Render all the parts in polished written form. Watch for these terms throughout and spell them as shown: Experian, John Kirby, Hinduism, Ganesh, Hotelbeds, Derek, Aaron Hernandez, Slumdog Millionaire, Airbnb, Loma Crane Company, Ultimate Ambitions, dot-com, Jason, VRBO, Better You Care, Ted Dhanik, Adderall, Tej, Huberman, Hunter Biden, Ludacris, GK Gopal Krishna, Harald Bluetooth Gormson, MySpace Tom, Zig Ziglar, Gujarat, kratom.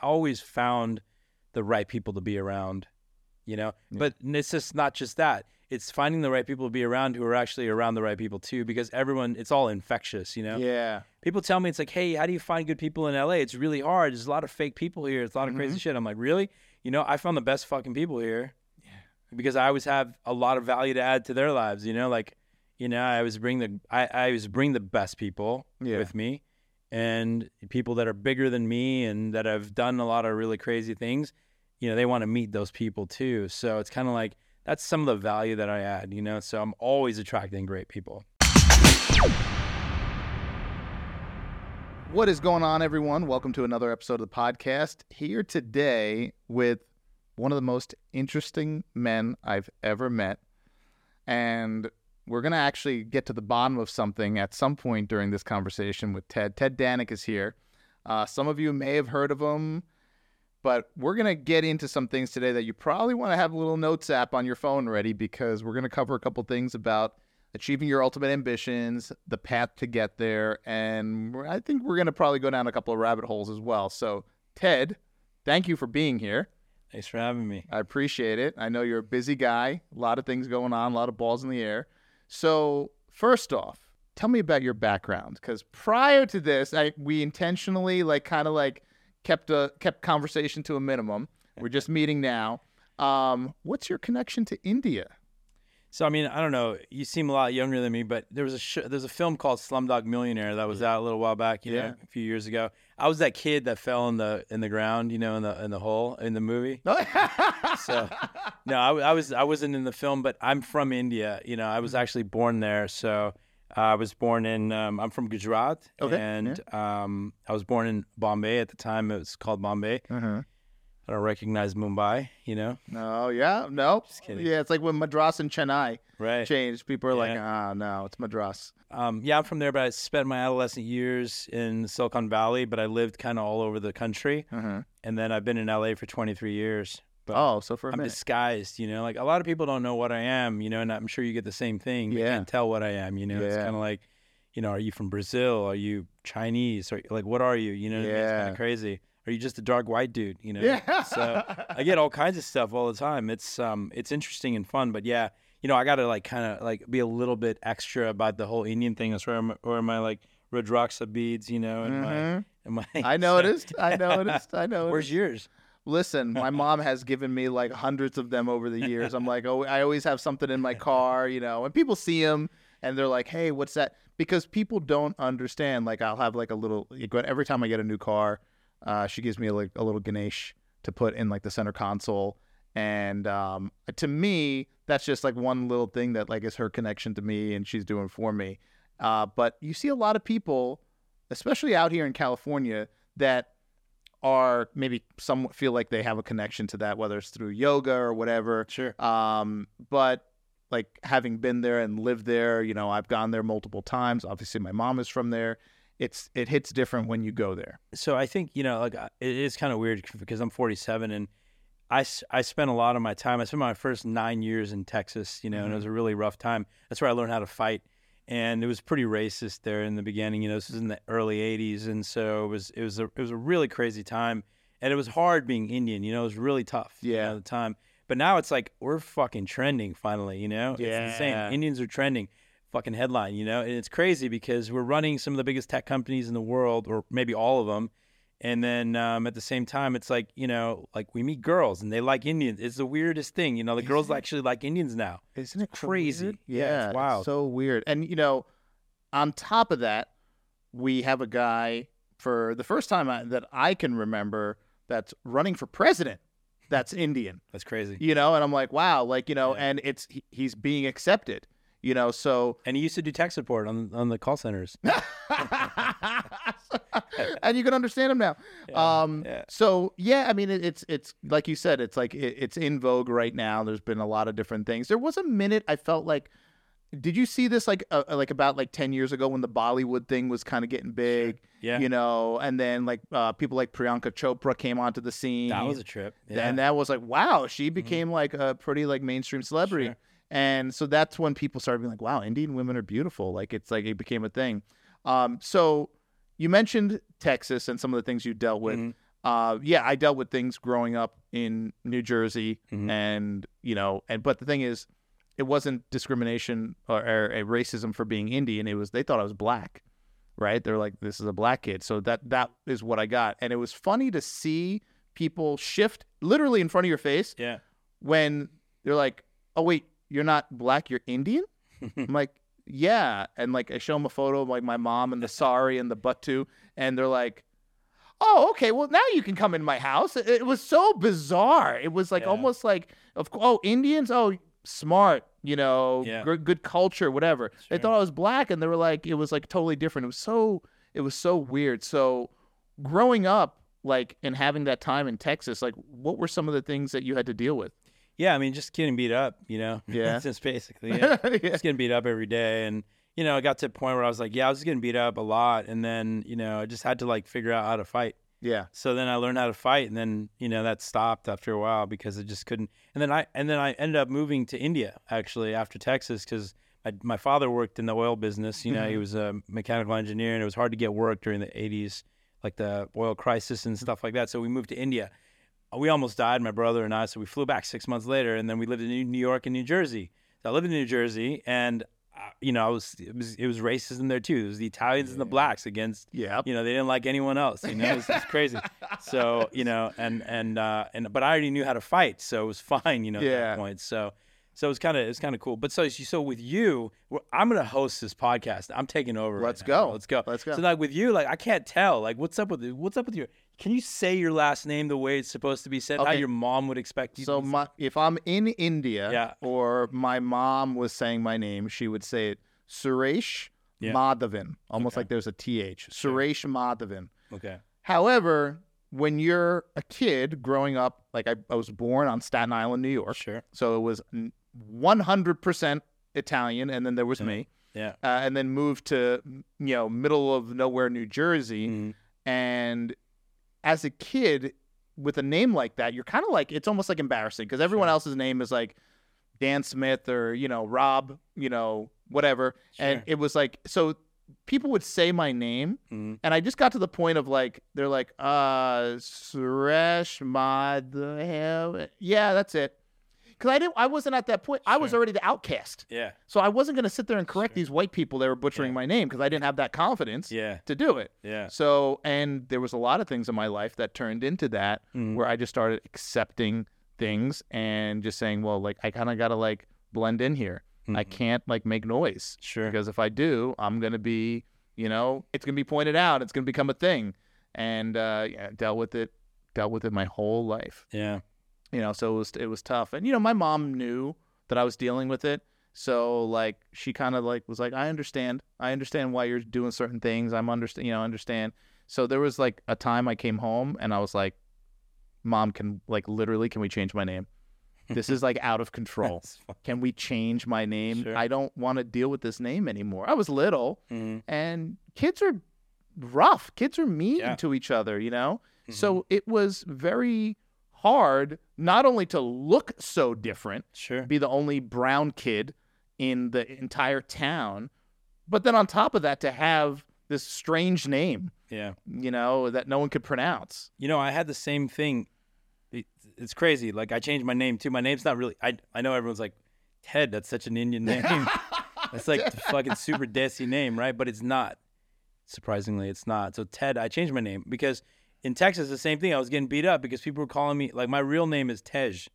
always found the right people to be around, you know? Yeah. But it's just not just that. It's finding the right people to be around who are actually around the right people too, because everyone, it's all infectious, you know? Yeah. People tell me, it's like, hey, how do you find good people in LA? It's really hard. There's a lot of fake people here. It's a lot of crazy shit. I'm like, really? You know, I found the best fucking people here because I always have a lot of value to add to their lives, you know? Like, you know, I always bring the, I always bring the best people with me, and people that are bigger than me and that have done a lot of really crazy things, you know, they want to meet those people too. So it's kind of like, that's some of the value that I add, you know? So I'm always attracting great people. What is going on, everyone? Welcome to another episode of the podcast. Here today with one of the most interesting men I've ever met. And we're going to actually get to the bottom of something at some point during this conversation with Ted. Ted Dhanik is here. Some of you may have heard of him, but we're going to get into some things today that you probably want to have a little notes app on your phone ready, because we're going to cover a couple things about achieving your ultimate ambitions, the path to get there, and I think we're going to probably go down a couple of rabbit holes as well. So, Ted, thank you for being here. Thanks for having me. I appreciate it. I know you're a busy guy, a lot of things going on, a lot of balls in the air. So, first off, tell me about your background, because prior to this, we intentionally kept conversation to a minimum. We're just meeting now. What's your connection to India? So, I mean, I don't know. You seem a lot younger than me, but there was there's a film called Slumdog Millionaire that was out a little while back, you know, a few years ago. I was that kid that fell in the ground, you know, in the hole in the movie. So, no, I wasn't in the film, but I'm from India. You know, I was actually born there. So, I was born in, I'm from Gujarat, I was born in Bombay at the time. It was called Bombay. Uh-huh. I don't recognize Mumbai, you know? Oh, yeah, no. Just kidding. Yeah, it's like when Madras and Chennai changed. People are no, it's Madras. I'm from there, but I spent my adolescent years in Silicon Valley, but I lived kind of all over the country. Uh-huh. And then I've been in LA for 23 years. But so for a minute. I'm disguised, you know, like a lot of people don't know what I am, you know, and I'm sure you get the same thing. You can't tell what I am, you know, it's kind of like, you know, are you from Brazil? Are you Chinese? Or like, what are you? You know, it's kind of crazy. Are you just a dark white dude? You know, so I get all kinds of stuff all the time. It's interesting and fun, but you know, I got to be a little bit extra about the whole Indian thing. I swear, or am I like Rudraksa beads, you know, and my I noticed. Where's yours? Listen, my mom has given me like hundreds of them over the years. I'm like, oh, I always have something in my car, you know, and people see them and they're like, hey, what's that? Because people don't understand. Like I'll have like a little, every time I get a new car, she gives me like a little Ganesh to put in like the center console. And to me, that's just like one little thing that like is her connection to me and she's doing for me. But you see a lot of people, especially out here in California, that are maybe some feel like they have a connection to that, whether it's through yoga or whatever. Sure. But like having been there and lived there, you know, I've gone there multiple times. Obviously, my mom is from there. It hits different when you go there. So I think, you know, like it is kind of weird because I'm 47 and I spent a lot of my time. I spent my first 9 years in Texas, you know, and it was a really rough time. That's where I learned how to fight. And it was pretty racist there in the beginning. You know, this was in the early 80s. And so it was a really crazy time. And it was hard being Indian. You know, it was really tough at the time. But now it's like we're fucking trending finally, you know? Yeah. It's insane. Indians are trending. Fucking headline, you know? And it's crazy because we're running some of the biggest tech companies in the world, or maybe all of them. And then at the same time, it's like, you know, like we meet girls and they like Indians. It's the weirdest thing. You know, the girls actually like Indians now. Isn't it crazy? Weird? Yeah. It's wild. It's so weird. And, you know, on top of that, we have a guy for the first time that I can remember that's running for president that's Indian. That's crazy. You know, and I'm like, wow, like, you know, and he's being accepted. You know, so... And he used to do tech support on the call centers. And you can understand him now. Yeah, So, I mean, it's like you said, it's like it's in vogue right now. There's been a lot of different things. There was a minute I felt like... Did you see this about 10 years ago when the Bollywood thing was kind of getting big? Yeah. You know, and then like people like Priyanka Chopra came onto the scene. That was a trip. Yeah. And that was like, wow, she became like a pretty like mainstream celebrity. Sure. And so that's when people started being like, wow, Indian women are beautiful. Like it's like it became a thing. So you mentioned Texas and some of the things you dealt with. Yeah, I dealt with things growing up in New Jersey, mm-hmm. and, you know, and but the thing is, it wasn't discrimination or racism for being Indian. It was, they thought I was black, right? They're like, this is a black kid. So that is what I got. And it was funny to see people shift literally in front of your face. Yeah. When they're like, oh, wait, you're not black, you're Indian? I'm like, yeah. And like, I show them a photo of like my mom and the sari and the buttu. And they're like, oh, okay, well, now you can come in my house. It was so bizarre. It was like, yeah. almost like, Indians, smart, you know, yeah. good culture, whatever. Sure. They thought I was black, and they were like, it was like totally different. It was so weird. So growing up, like, and having that time in Texas, like, what were some of the things that you had to deal with? Yeah, I mean, just getting beat up, you know? Yeah. Just basically, yeah. yeah. Just getting beat up every day. And, you know, I got to a point where I was like, yeah, I was getting beat up a lot. And then, you know, I just had to, like, figure out how to fight. Yeah. So then I learned how to fight, and then, you know, that stopped after a while because I just couldn't. And then I ended up moving to India, actually, after Texas, because my father worked in the oil business. You know, mm-hmm. he was a mechanical engineer, and it was hard to get work during the 80s, like the oil crisis and stuff like that. So we moved to India. We almost died, my brother and I, so we flew back 6 months later, and then we lived in New York and New Jersey. So I lived in New Jersey, and you know, it was racism there too. It was the Italians yeah. and the blacks against, yep. you know, they didn't like anyone else, you know, it's crazy. So, you know, and but I already knew how to fight. So it was fine, you know, yeah. at that point. So it was kind of cool. But so with you, I'm going to host this podcast. I'm taking over. Let's go. So like with you, like, I can't tell, like, what's up with your, can you say your last name the way it's supposed to be said? Okay. How your mom would expect you to say? So if I'm in India, yeah. or my mom was saying my name, she would say it Suresh yeah. Madhavan, almost okay. like there's a TH. Suresh okay. Madhavan. Okay. However, when you're a kid growing up, like I was born on Staten Island, New York. Sure. So it was 100% Italian, and then there was mm-hmm. me. Yeah. And then moved to, you know, middle of nowhere, New Jersey, mm-hmm. and as a kid with a name like that, you're kind of like, it's almost like embarrassing because everyone sure. else's name is like Dan Smith or, you know, Rob, you know, whatever. Sure. And it was like, so people would say my name mm-hmm. and I just got to the point of like, they're like, Suresh Madhavan. Yeah, that's it. Because I wasn't at that point. Sure. I was already the outcast. Yeah. So I wasn't going to sit there and correct sure. these white people that were butchering yeah. my name because I didn't have that confidence yeah. to do it. Yeah. So, and there was a lot of things in my life that turned into that mm-hmm. where I just started accepting things and just saying, well, like, I kind of got to, like, blend in here. Mm-hmm. I can't, like, make noise. Sure. Because if I do, I'm going to be, you know, it's going to be pointed out. It's going to become a thing. And yeah, dealt with it my whole life. Yeah. You know, so it was tough. And, you know, my mom knew that I was dealing with it. So, like, she kind of, like, was like, I understand why you're doing certain things. I understand. So there was, like, a time I came home and I was like, Mom, can we change my name? This is, like, out of control. Can we change my name? Sure. I don't want to deal with this name anymore. I was little. Mm-hmm. And kids are rough. Kids are mean yeah. to each other, you know? Mm-hmm. So it was very hard not only to look so different, sure. be the only brown kid in the entire town, but then on top of that, to have this strange name, yeah, you know, that no one could pronounce. You know, I had the same thing. It's crazy. Like, I changed my name too. My name's not really, I know everyone's like, Ted, that's such an Indian name. That's like the fucking super desi name, right? But it's not. Surprisingly, it's not. So Ted, I changed my name because in Texas, the same thing. I was getting beat up because people were calling me, like, my real name is Tej.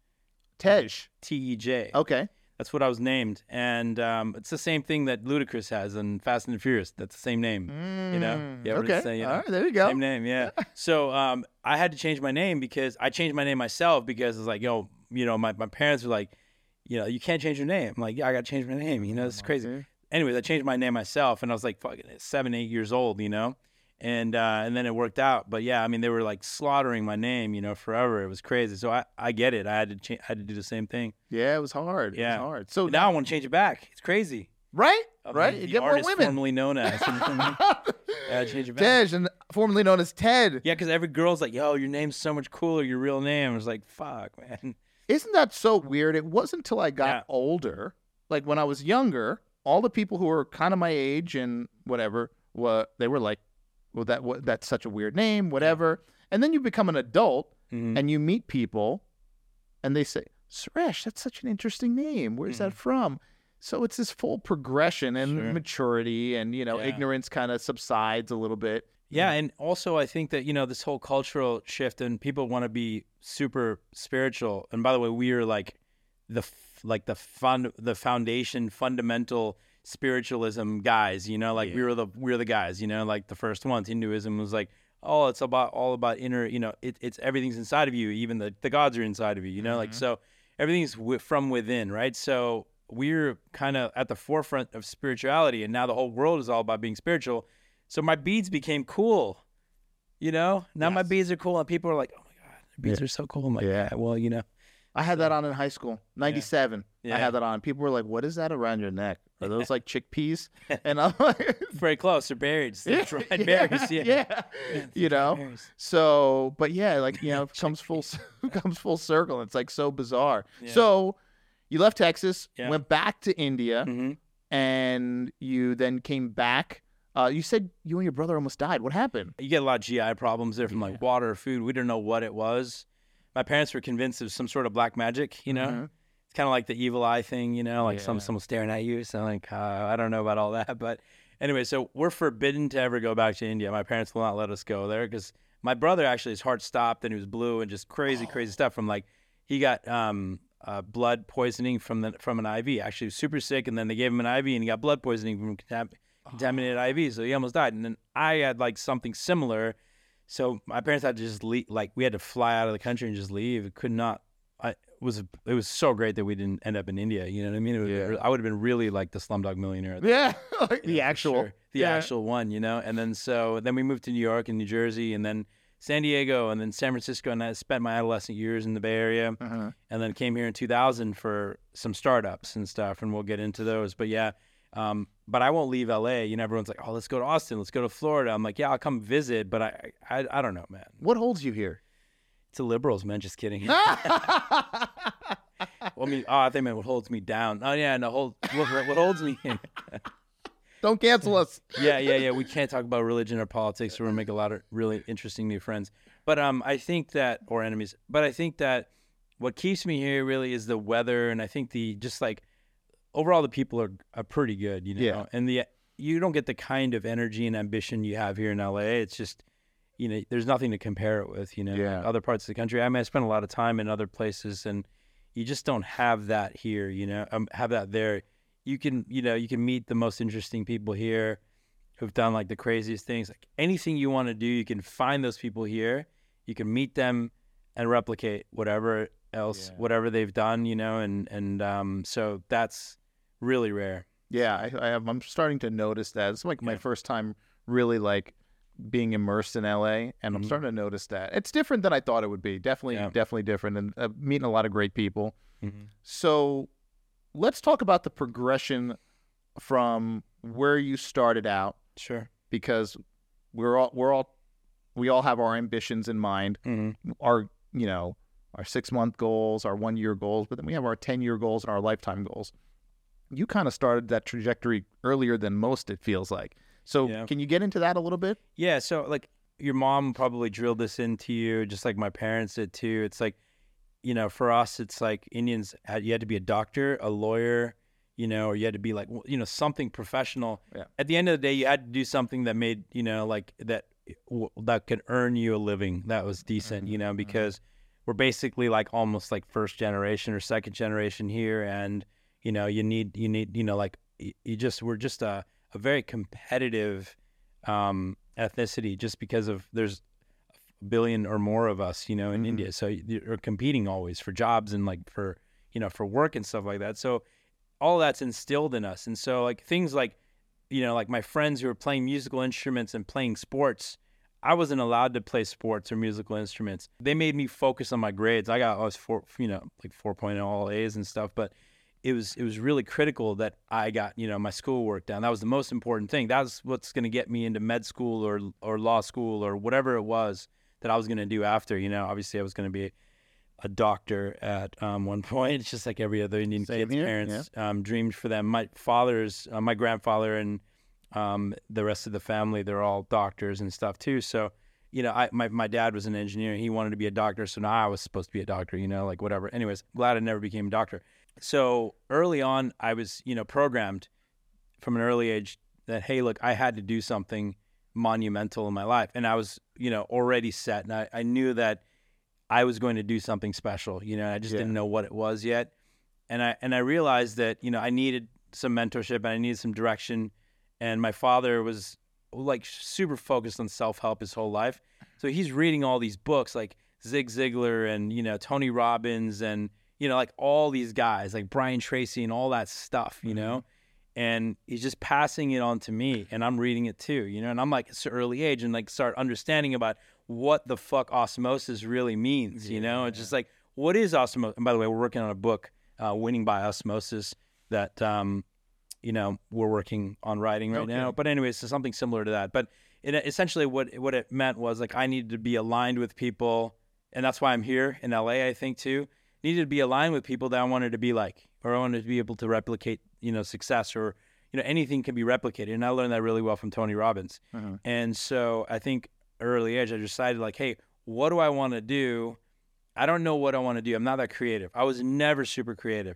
Tej? T-E-J. Okay. That's what I was named. And it's the same thing that Ludacris has in Fast and the Furious. That's the same name, you know? Yeah, okay. Say, you know, all right, there you go. Same name, yeah. So I had to change my name because I changed my name myself because it's like, yo, you know, my parents were like, you know, you can't change your name. I'm like, yeah, I got to change my name. You know, this is crazy. Okay. Anyways, I changed my name myself, and I was like fucking 7, 8 years old, you know? And then it worked out. But yeah, I mean, they were like slaughtering my name, you know, forever. It was crazy. So I get it. I had to do the same thing. Yeah, it was hard. Yeah. It was hard. So now I want to change it back. It's crazy. Right? Right? You get more women. Formerly known as. Change it back. Tej, and formerly known as Ted. Yeah, because every girl's like, yo, your name's so much cooler, your real name. I was like, fuck, man. Isn't that so weird? It wasn't until I got older, like when I was younger, all the people who were kind of my age and whatever, they were like, well, that's such a weird name, whatever. And then you become an adult and you meet people and they say, Suresh, that's such an interesting name. Where's that from? So it's this full progression and maturity and, you know, ignorance kind of subsides a little bit. Yeah, and also I think that, you know, this whole cultural shift and people want to be super spiritual. And by the way, we are like the fundamental spiritualism guys, you know, like we were the guys, you know, like the first ones. Hinduism was like, oh, it's all about inner, you know, it's everything's inside of you, even the gods are inside of you, you know, like, so everything's from within, right? So we're kind of at the forefront of spirituality, and now the whole world is all about being spiritual. So my beads became cool, you know? Now my beads are cool, and people are like, oh, my God, the beads are so cool. I'm like, yeah, well, you know. I had that on in high school, 97. Yeah. I had that on. People were like, what is that around your neck? Are those like chickpeas? And I'm like... Very close. They're berries. They're dried berries. Yeah. You know? Berries. So, but yeah, like, you know, it comes full circle. It's like so bizarre. Yeah. So you left Texas, went back to India, and you then came back. You said you and your brother almost died. What happened? You get a lot of GI problems there from like water or food. We didn't know what it was. My parents were convinced it was some sort of black magic, you know? It's kind of like the evil eye thing, you know? Like someone's staring at you. So like, I don't know about all that. But anyway, so we're forbidden to ever go back to India. My parents will not let us go there because my brother actually, his heart stopped and he was blue and just crazy stuff from like, he got blood poisoning from an IV. Actually, he was super sick and then they gave him an IV and he got blood poisoning from contaminated IV, so he almost died. And then I had like something similar, so my parents had to just leave. Like we had to fly out of the country and just leave. It was so great that we didn't end up in India. You know what I mean? I would have been really like the Slumdog Millionaire. The actual one. You know. And then so we moved to New York and New Jersey, and then San Diego, and then San Francisco, and I spent my adolescent years in the Bay Area, and then came here in 2000 for some startups and stuff, and we'll get into those. But yeah. But I won't leave LA. You know, everyone's like, oh, let's go to Austin. Let's go to Florida. I'm like, yeah, I'll come visit. But I don't know, man. What holds you here? To liberals, man. Just kidding. I think, man, what holds me down? Oh, yeah, no, what holds me here? Don't cancel us. Yeah. We can't talk about religion or politics, so we're going to make a lot of really interesting new friends. But I think that, or enemies, but I think that what keeps me here really is the weather. And I think overall, the people are pretty good, you know, and you don't get the kind of energy and ambition you have here in L.A. It's just, you know, there's nothing to compare it with, you know, other parts of the country. I mean, I spent a lot of time in other places, and you just don't have that here, you know, have that there. You can meet the most interesting people here who've done, like, the craziest things. Like, anything you want to do, you can find those people here. You can meet them and replicate whatever else, whatever they've done, you know, and so that's... really rare. Yeah, I'm starting to notice that. It's like my first time really like being immersed in LA, and I'm starting to notice that. It's different than I thought it would be. Definitely different, and meeting a lot of great people. So let's talk about the progression from where you started out. Sure. Because we all have our ambitions in mind. Our, you know, our 6-month goals, our 1-year goals, but then we have our 10-year goals and our lifetime goals. You kind of started that trajectory earlier than most, it feels like. So can you get into that a little bit? Yeah, so like your mom probably drilled this into you, just like my parents did too. It's like, you know, for us, it's like Indians, you had to be a doctor, a lawyer, you know, or you had to be like, you know, something professional. Yeah. At the end of the day, you had to do something that made, you know, like that could earn you a living. That was decent, you know, because we're basically like almost like first generation or second generation here, and you know, you need, you know, like we're just a very competitive ethnicity just because of there's a billion or more of us, you know, in India. So you're competing always for jobs and like for, you know, for work and stuff like that. So all that's instilled in us. And so like things like, you know, like my friends who were playing musical instruments and playing sports, I wasn't allowed to play sports or musical instruments. They made me focus on my grades. I was 4.0 all A's and stuff, but it was really critical that I got, you know, my schoolwork down. That was the most important thing. That was what's going to get me into med school or law school or whatever it was that I was going to do after. You know, obviously I was going to be a doctor at one point. It's just like every other Indian kid's parents dreamed for them. My father's, my grandfather and the rest of the family, they're all doctors and stuff too. So you know, my dad was an engineer. He wanted to be a doctor. So now I was supposed to be a doctor, you know, like whatever. Anyways, glad I never became a doctor. So early on, I was, you know, programmed from an early age that, hey, look, I had to do something monumental in my life. And I was, you know, already set. And I knew that I was going to do something special, you know, I just didn't know what it was yet. And I realized that, you know, I needed some mentorship and I needed some direction. And my father was like super focused on self-help his whole life. So he's reading all these books like Zig Ziglar and, you know, Tony Robbins and, you know, like all these guys like Brian Tracy and all that stuff, you know, and he's just passing it on to me and I'm reading it too, you know, and I'm like, it's an early age and like start understanding about what the fuck osmosis really means, you know, it's just like, what is osmosis? And by the way, we're working on a book, Winning by Osmosis, that, you know, we're working on writing right now. But anyways, so something similar to that. But it, essentially what it meant was like I needed to be aligned with people. And that's why I'm here in LA, I think, too. Needed to be aligned with people that I wanted to be like, or I wanted to be able to replicate, you know, success or, you know, anything can be replicated. And I learned that really well from Tony Robbins. And so I think early age, I decided like, hey, what do I want to do? I don't know what I want to do. I'm not that creative. I was never super creative.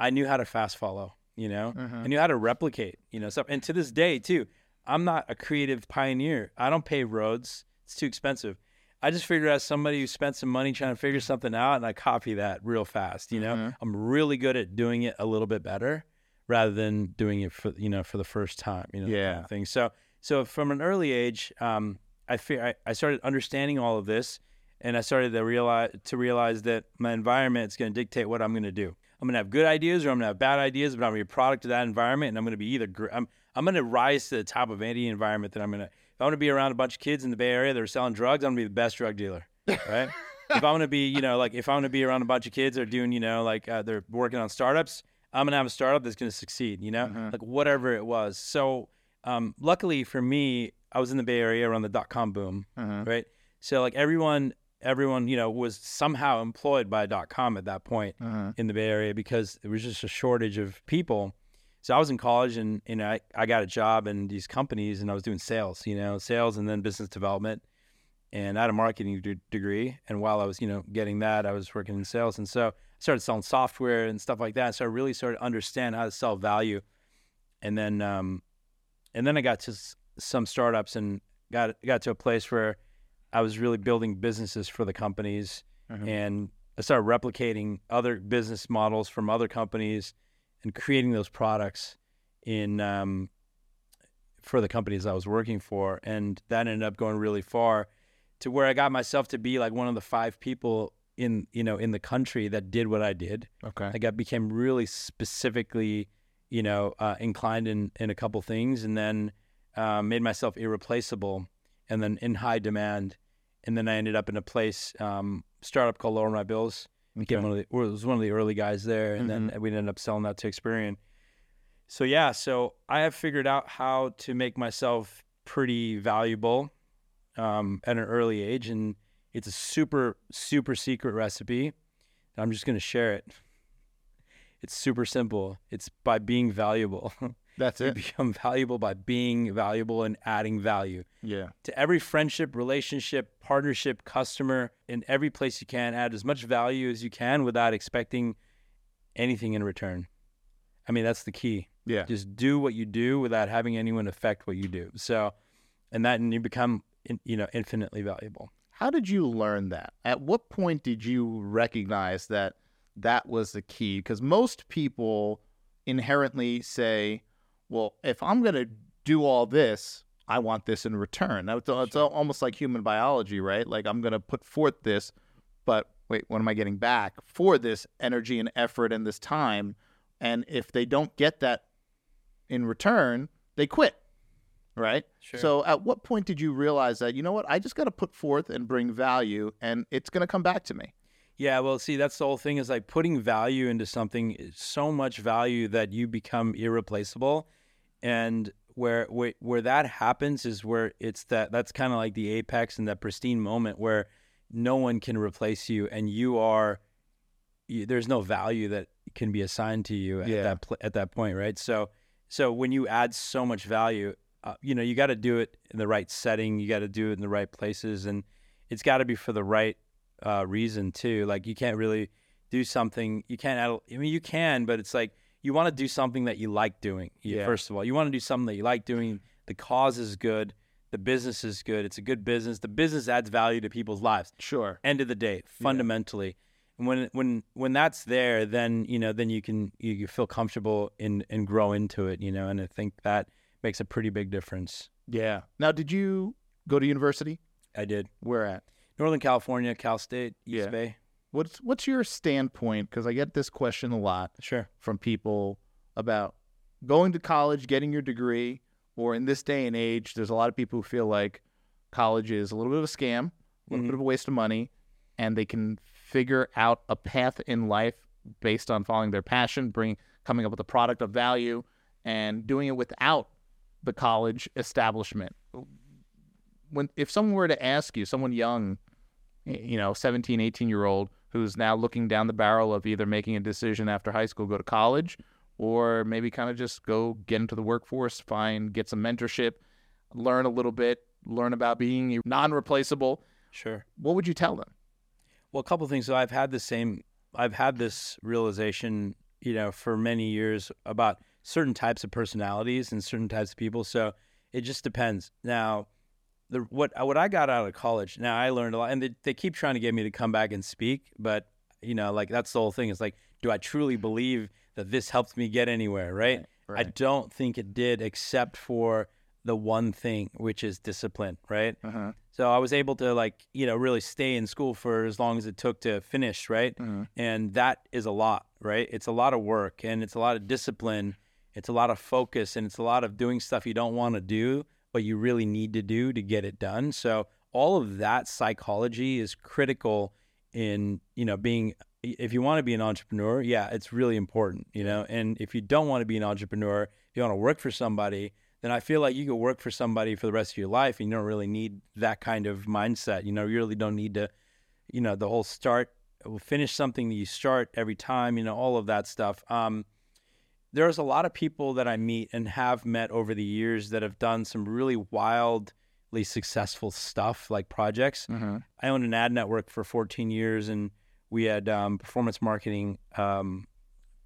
I knew how to fast follow. You know, I knew how to replicate, you know, stuff. And to this day, too, I'm not a creative pioneer. I don't pave roads. It's too expensive. I just figured out somebody who spent some money trying to figure something out, and I copy that real fast, you know. I'm really good at doing it a little bit better rather than doing it for, you know, for the first time, you know, that kind of thing. So from an early age, I started understanding all of this, and I started to realize that my environment is going to dictate what I'm going to do. I'm going to have good ideas or I'm going to have bad ideas, but I'm going to be a product of that environment. And I'm going to be I'm going to rise to the top of any environment that I'm going to. If I'm going to be around a bunch of kids in the Bay Area that are selling drugs, I'm going to be the best drug dealer, right? If I'm going to be, you know, like if I'm going to be around a bunch of kids that are doing, you know, like they're working on startups, I'm going to have a startup that's going to succeed, you know, like whatever it was. So luckily for me, I was in the Bay Area around the dot-com boom, right? So like everyone, you know, was somehow employed by .com at that point in the Bay Area because there was just a shortage of people. So I was in college and I got a job in these companies and I was doing sales and then business development. And I had a marketing degree. And while I was, you know, getting that, I was working in sales. And so I started selling software and stuff like that. So I really started to understand how to sell value. And then I got to some startups and got to a place where I was really building businesses for the companies and I started replicating other business models from other companies and creating those products in for the companies I was working for. And that ended up going really far to where I got myself to be like one of the 5 people in the country that did what I did. Like I became really specifically, you know, inclined in a couple things and then made myself irreplaceable and then in high demand. And then I ended up in a place, startup called Lower My Bills. Was one of the early guys there. And then we ended up selling that to Experian. So yeah, so I have figured out how to make myself pretty valuable at an early age. And it's a super, super secret recipe. I'm just going to share it. It's super simple. It's by being valuable. That's it. You become valuable by being valuable and adding value. Yeah. To every friendship, relationship, partnership, customer, in every place you can, add as much value as you can without expecting anything in return. I mean, that's the key. Yeah. Just do what you do without having anyone affect what you do. So, and you become, you know, infinitely valuable. How did you learn that? At what point did you recognize that that was the key? Because most people inherently say, well, if I'm going to do all this, I want this in return. It's almost like human biology, right? Like I'm going to put forth this, but wait, what am I getting back for this energy and effort and this time? And if they don't get that in return, they quit, right? Sure. So at what point did you realize that, you know what, I just got to put forth and bring value and it's going to come back to me? Yeah, well, see, that's the whole thing is like putting value into something, so much value that you become irreplaceable. And where that happens is where it's that's kind of like the apex and that pristine moment where no one can replace you and there's no value that can be assigned to you at that point, right? So when you add so much value, you know, you got to do it in the right setting. You got to do it in the right places, and it's got to be for the right reason too. Like, you can't really do something. You can't. I mean, you can, but it's like you want to do something that you like doing. Yeah. First of all, you want to do something that you like doing. The cause is good. The business is good. It's a good business. The business adds value to people's lives. Sure. End of the day, fundamentally. Yeah. And when that's there, then, you know, then you feel comfortable and grow into it, you know, and I think that makes a pretty big difference. Yeah. Now, did you go to university? I did. Where at? Northern California, Cal State, East Bay. What's your standpoint? Because I get this question a lot from people about going to college, getting your degree, or in this day and age, there's a lot of people who feel like college is a little bit of a scam, a little bit of a waste of money, and they can figure out a path in life based on following their passion, coming up with a product of value, and doing it without the college establishment. If someone were to ask you, someone young, you know, 17, 18-year-old, who's now looking down the barrel of either making a decision after high school, go to college, or maybe kind of just go get into the workforce, get some mentorship, learn a little bit, learn about being non-replaceable. Sure. What would you tell them? Well, a couple of things. So I've had this realization, you know, for many years about certain types of personalities and certain types of people. So it just depends. Now, what I got out of college, now I learned a lot, and they keep trying to get me to come back and speak, but, you know, like, that's the whole thing. It's like, do I truly believe that this helped me get anywhere, right? I don't think it did, except for the one thing, which is discipline, right? Uh-huh. So I was able to, like, you know, really stay in school for as long as it took to finish, right? Uh-huh. And that is a lot, right? It's a lot of work, and it's a lot of discipline. It's a lot of focus, and it's a lot of doing stuff you don't want to do, but you really need to do to get it done. So all of that psychology is critical in, you know, being, if you want to be an entrepreneur, yeah, it's really important, you know? And if you don't want to be an entrepreneur, if you want to work for somebody, then I feel like you can work for somebody for the rest of your life, and you don't really need that kind of mindset. You know, you really don't need to, you know, the whole finish something that you start every time, you know, all of that stuff. There's a lot of people that I meet and have met over the years that have done some really wildly successful stuff, like projects. Mm-hmm. I owned an ad network for 14 years, and we had performance marketing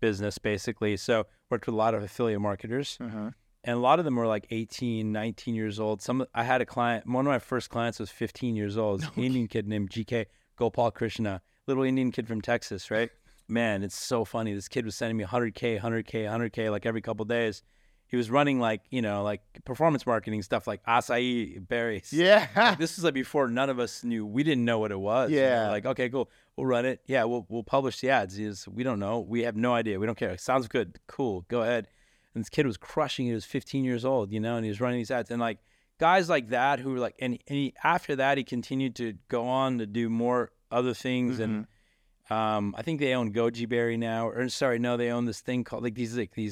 business, basically. So worked with a lot of affiliate marketers. Mm-hmm. And a lot of them were like 18, 19 years old. I had a client, one of my first clients was 15 years old, an Indian kid named GK Gopal Krishna, little Indian kid from Texas, right? Man, it's so funny. This kid was sending me 100K, 100K, 100K, like every couple of days. He was running like, you know, like performance marketing stuff, like acai berries. Yeah. Like, this was like before none of us knew. We didn't know what it was. Yeah. We were like, okay, cool. We'll run it. Yeah, we'll publish the ads. We don't know. We have no idea. We don't care. It sounds good. Cool. Go ahead. And this kid was crushing it. He was 15 years old, you know, and he was running these ads. And like guys like that who were like, after that, he continued to go on to do more other things. Mm-hmm. And I think they own Goji Berry now, they own this thing called these vinegar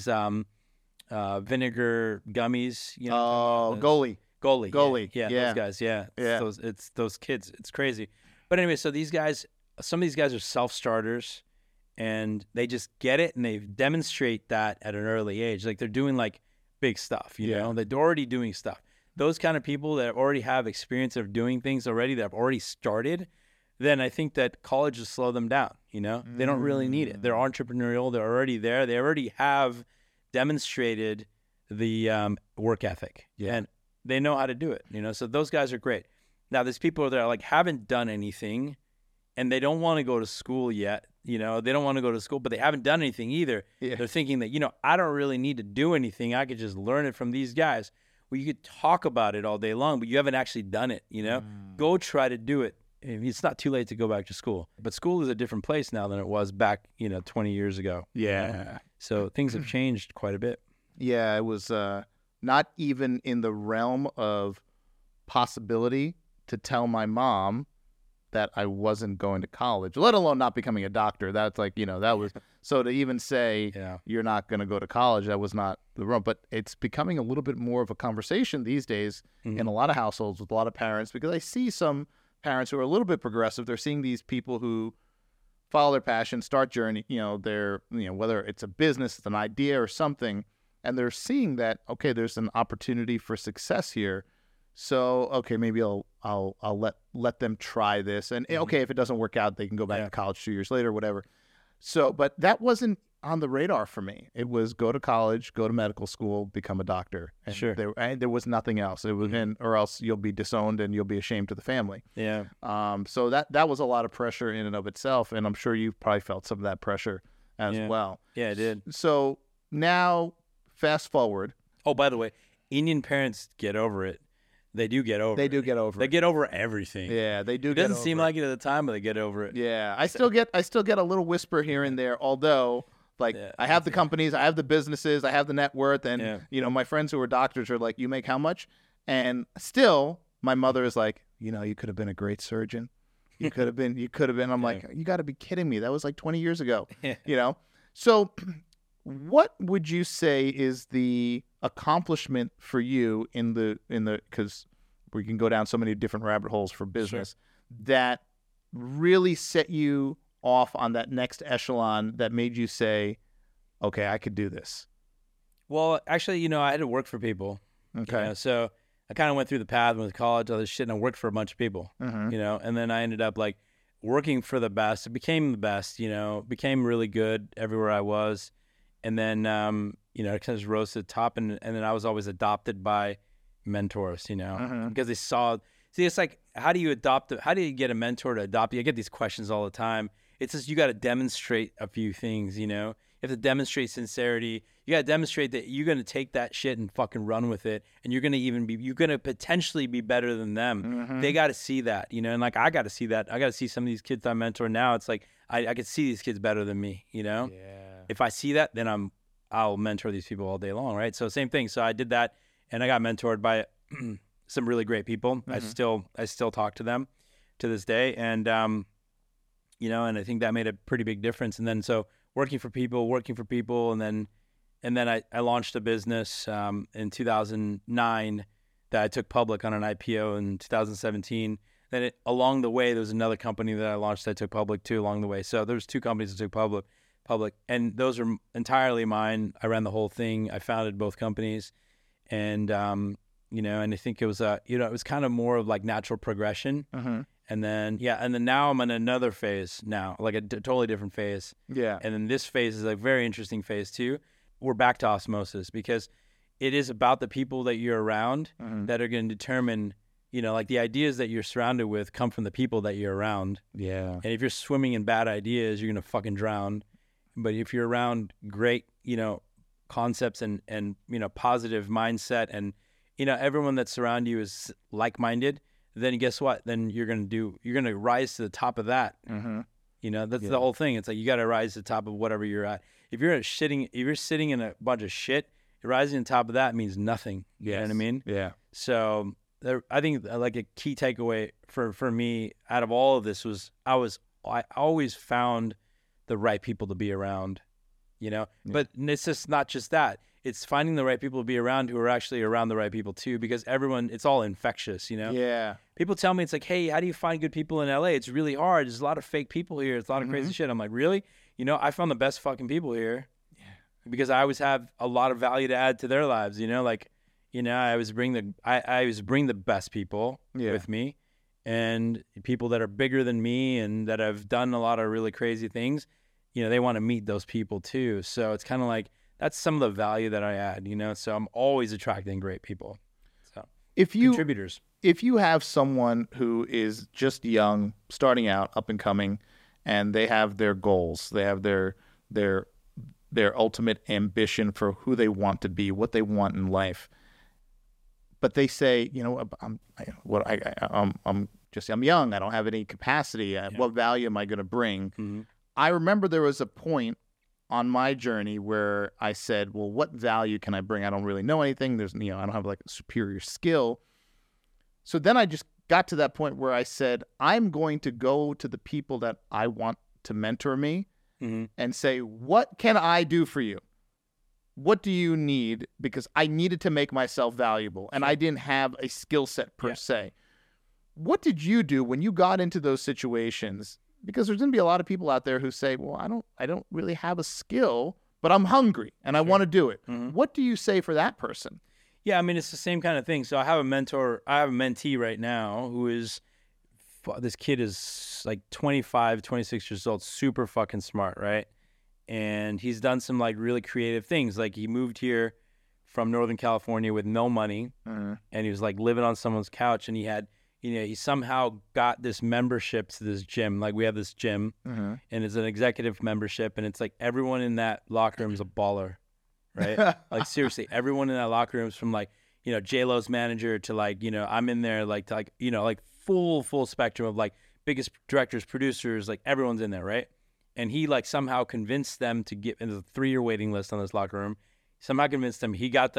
gummies. You know, Goalie. Yeah. Those guys. Yeah. It's those kids. It's crazy. But anyway, so these guys, some of these guys are self-starters. And they just get it, and they demonstrate that at an early age. Like, they're doing, like, big stuff, you know? They're already doing stuff. Those kind of people that already have experience of doing things already, that have already started, then I think that college will slow them down, you know? Mm. They don't really need it. They're entrepreneurial. They're already there. They already have demonstrated the work ethic. Yeah. And they know how to do it, you know? So those guys are great. Now, there's people that are, like, haven't done anything, and they don't want to go to school yet. You know, they don't want to go to school, but they haven't done anything either. Yeah. They're thinking that, you know, I don't really need to do anything. I could just learn it from these guys. Well, you could talk about it all day long, but you haven't actually done it, you know? Mm. Go try to do it. It's not too late to go back to school. But school is a different place now than it was back, you know, 20 years ago. Yeah. You know? So things have changed quite a bit. Yeah, it was not even in the realm of possibility to tell my mom that I wasn't going to college, let alone not becoming a doctor. That's like, you know, that was, so to even say you're not going to go to college, that was not the room. But it's becoming a little bit more of a conversation these days in a lot of households with a lot of parents, because I see some parents who are a little bit progressive. They're seeing these people who follow their passion, start journey, you know, whether it's a business, it's an idea or something, and they're seeing that, okay, there's an opportunity for success here. So, okay, maybe I'll let them try this. And mm-hmm. okay, if it doesn't work out, they can go back to college 2 years later, whatever. So, but that wasn't on the radar for me. It was go to college, go to medical school, become a doctor. And there was nothing else. It was, mm-hmm. Or else you'll be disowned and you'll be ashamed to the family. Yeah. So that was a lot of pressure in and of itself. And I'm sure you've probably felt some of that pressure as well. Yeah, I did. So now fast forward. Oh, by the way, Indian parents get over it. They do get over it. They get over everything. Yeah, they do get over it. It doesn't seem like it at the time, but they get over it. Yeah. I still get a little whisper here and there, although I have the companies, I have the businesses, I have the net worth, and my friends who are doctors are like, you make how much? And still my mother is like, you could have been a great surgeon. You could have been. I'm like, you got to be kidding me. That was like 20 years ago. So what would you say is the accomplishment for you in the because we can go down so many different rabbit holes for business that really set you off on that next echelon that made you say, okay, I could do this? Well, actually, I had to work for people. Okay. So I kind of went through the path, went to college, all this shit, and I worked for a bunch of people, and then I ended up working for the best. It became the best, became really good everywhere I was. And then, it kind of rose to the top. And then I was always adopted by mentors, because they saw, it's like, how do you get a mentor to adopt you? I get these questions all the time. It's just, you got to demonstrate a few things, You have to demonstrate sincerity. You got to demonstrate that you're going to take that shit and fucking run with it. And you're going to potentially be better than them. Mm-hmm. They got to see that, and I got to see that. I got to see some of these kids I mentor now. It's like, I could see these kids better than me, Yeah. If I see that, then I'll mentor these people all day long. Right. So same thing. So I did that and I got mentored by some really great people. Mm-hmm. I still talk to them to this day. And, and I think that made a pretty big difference. And then, so working for people. And then I launched a business in 2009 that I took public on an IPO in 2017. Then along the way, there was another company that I launched that I took public too along the way. So there was two companies that took public. And those are entirely mine. I ran the whole thing. I founded both companies. And, and I think it was, it was kind of more of like natural progression. Uh-huh. And then now I'm in another phase now, like a totally different phase. Yeah. And then this phase is a very interesting phase too. We're back to osmosis because it is about the people that you're around mm-hmm. that are going to determine, the ideas that you're surrounded with come from the people that you're around. Yeah. And if you're swimming in bad ideas, you're going to fucking drown. But if you're around great, concepts and positive mindset and, everyone that's around you is like-minded, then guess what? Then you're going to rise to the top of that. Mm-hmm. That's the whole thing. It's like, you got to rise to the top of whatever you're at. If you're sitting in a bunch of shit, rising to the top of that means nothing. Yes. You know what I mean? Yeah. So I think like a key takeaway for me out of all of this was I always found the right people to be around, Yeah. But it's just not just that. It's finding the right people to be around who are actually around the right people too, because it's all infectious, Yeah. People tell me, it's like, hey, how do you find good people in LA? It's really hard. There's a lot of fake people here. It's a lot of mm-hmm. crazy shit. I'm like, really? I found the best fucking people here because I always have a lot of value to add to their lives, I always bring the best people with me, and people that are bigger than me and that have done a lot of really crazy things, they want to meet those people too. So it's kind of like, that's some of the value that I add, so I'm always attracting great people. So contributors. If you have someone who is just young, starting out, up and coming, and they have their goals, they have their ultimate ambition for who they want to be, what they want in life. But they say, I'm young. I don't have any capacity. Yeah. What value am I going to bring? Mm-hmm. I remember there was a point on my journey where I said, well, what value can I bring? I don't really know anything. There's, I don't have like a superior skill. So then I just got to that point where I said, I'm going to go to the people that I want to mentor me mm-hmm. and say, what can I do for you? What do you need? Because I needed to make myself valuable and I didn't have a skill set per se. What did you do when you got into those situations? Because there's going to be a lot of people out there who say, well, I don't really have a skill, but I'm hungry and I want to do it. Mm-hmm. What do you say for that person? Yeah, I mean, it's the same kind of thing. So I have a mentee right now who is, this kid is like 25, 26 years old, super fucking smart, right? And he's done some like really creative things. Like he moved here from Northern California with no money, and he was like living on someone's couch, and he had, you know, he somehow got this membership to this gym. Like we have this gym, and it's an executive membership, and it's like everyone in that locker room is a baller, right? Like seriously, everyone in that locker room is from like, you know, J-Lo's manager to like, you know, I'm in there like to like, you know, like full spectrum of like biggest directors, producers, like everyone's in there, right? And he like somehow convinced them to get into the 3-year waiting list on this locker room. Somehow convinced them he got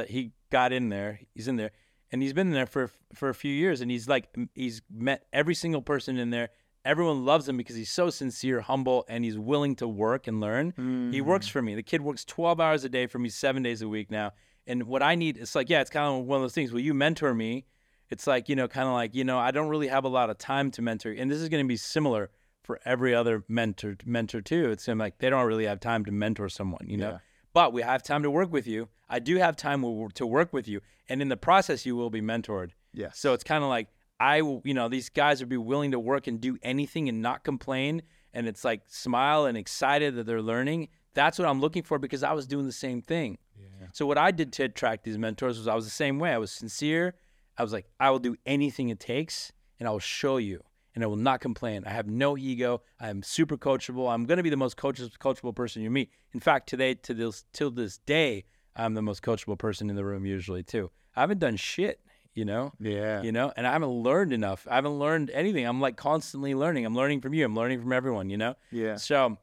in there. He's in there, and he's been in there for a few years. And he's like, he's met every single person in there. Everyone loves him because he's so sincere, humble, and he's willing to work and learn. Mm. He works for me. The kid works 12 hours a day for me, 7 days a week now. And what I need, it's like, yeah, it's kind of one of those things. Will you mentor me? It's like, you know, kind of like, you know, I don't really have a lot of time to mentor. And this is going to be similar for every other mentor too. It's like they don't really have time to mentor someone, you know. Yeah. But we have time to work with you. I do have time to work with you, and in the process, you will be mentored. Yeah. So it's kind of like I will, you know, these guys would be willing to work and do anything and not complain, and it's like smile and excited that they're learning. That's what I'm looking for because I was doing the same thing. Yeah. So what I did to attract these mentors was I was the same way. I was sincere. I was like, I will do anything it takes, and I will show you, and I will not complain. I have no ego. I am super coachable. I'm going to be the most coachable person you meet. In fact, today, till this day, I'm the most coachable person in the room usually too. I haven't done shit, you know? Yeah. You know? And I haven't learned enough. I haven't learned anything. I'm like constantly learning. I'm learning from you. I'm learning from everyone, you know? Yeah. So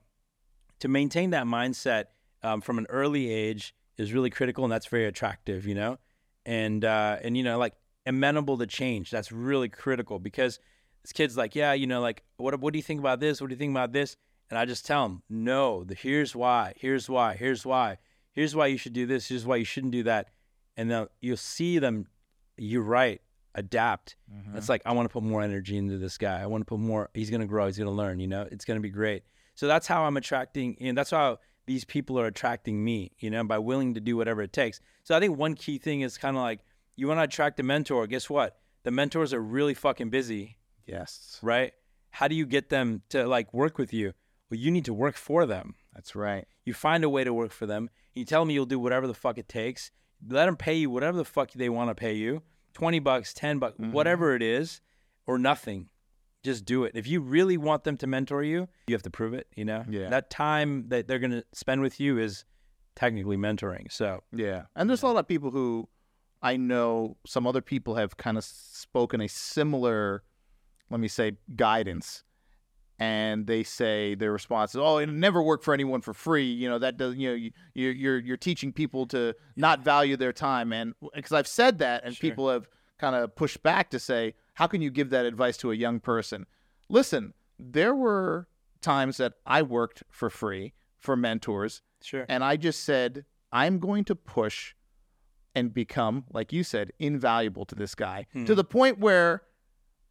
to maintain that mindset from an early age is really critical, and that's very attractive, you know? And you know, like amenable to change. That's really critical because this kid's like, yeah, you know, like, what do you think about this? What do you think about this? And I just tell him, no, here's why you should do this, here's why you shouldn't do that. And then you'll see them, you're right, adapt. Mm-hmm. It's like, I want to put more energy into this guy. I want to put more, he's going to grow, he's going to learn, you know, it's going to be great. So that's how I'm attracting, and that's how these people are attracting me, you know, by willing to do whatever it takes. So I think one key thing is kind of like, you want to attract a mentor, guess what? The mentors are really fucking busy. Yes. Right? How do you get them to like work with you? Well, you need to work for them. That's right. You find a way to work for them. You tell them you'll do whatever the fuck it takes. Let them pay you whatever the fuck they want to pay you. $20, $10, whatever it is, or nothing. Just do it. If you really want them to mentor you, you have to prove it, you know? Yeah. That time that they're going to spend with you is technically mentoring. So, yeah. And there's a lot of people who I know some other people have kind of spoken a similar, let me say, guidance, and they say their response is, "Oh, it never worked for anyone for free." You know that doesn't. You know, you're teaching people to not value their time, and because I've said that, and people have kind of pushed back to say, "How can you give that advice to a young person?" Listen, there were times that I worked for free for mentors, and I just said, "I'm going to push and become, like you said, invaluable to this guy to the point where."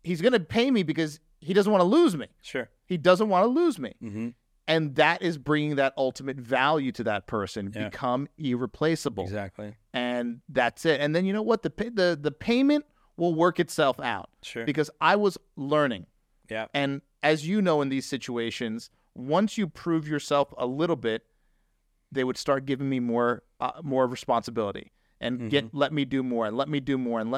He's going to pay me because he doesn't want to lose me. Sure. He doesn't want to lose me. Mm-hmm. And that is bringing that ultimate value to that person. Yeah. Become irreplaceable. Exactly. And that's it. And then you know what? The payment will work itself out. Sure. Because I was learning. Yeah. And as you know, in these situations, once you prove yourself a little bit, they would start giving me more responsibility and let me do more and let me do more. And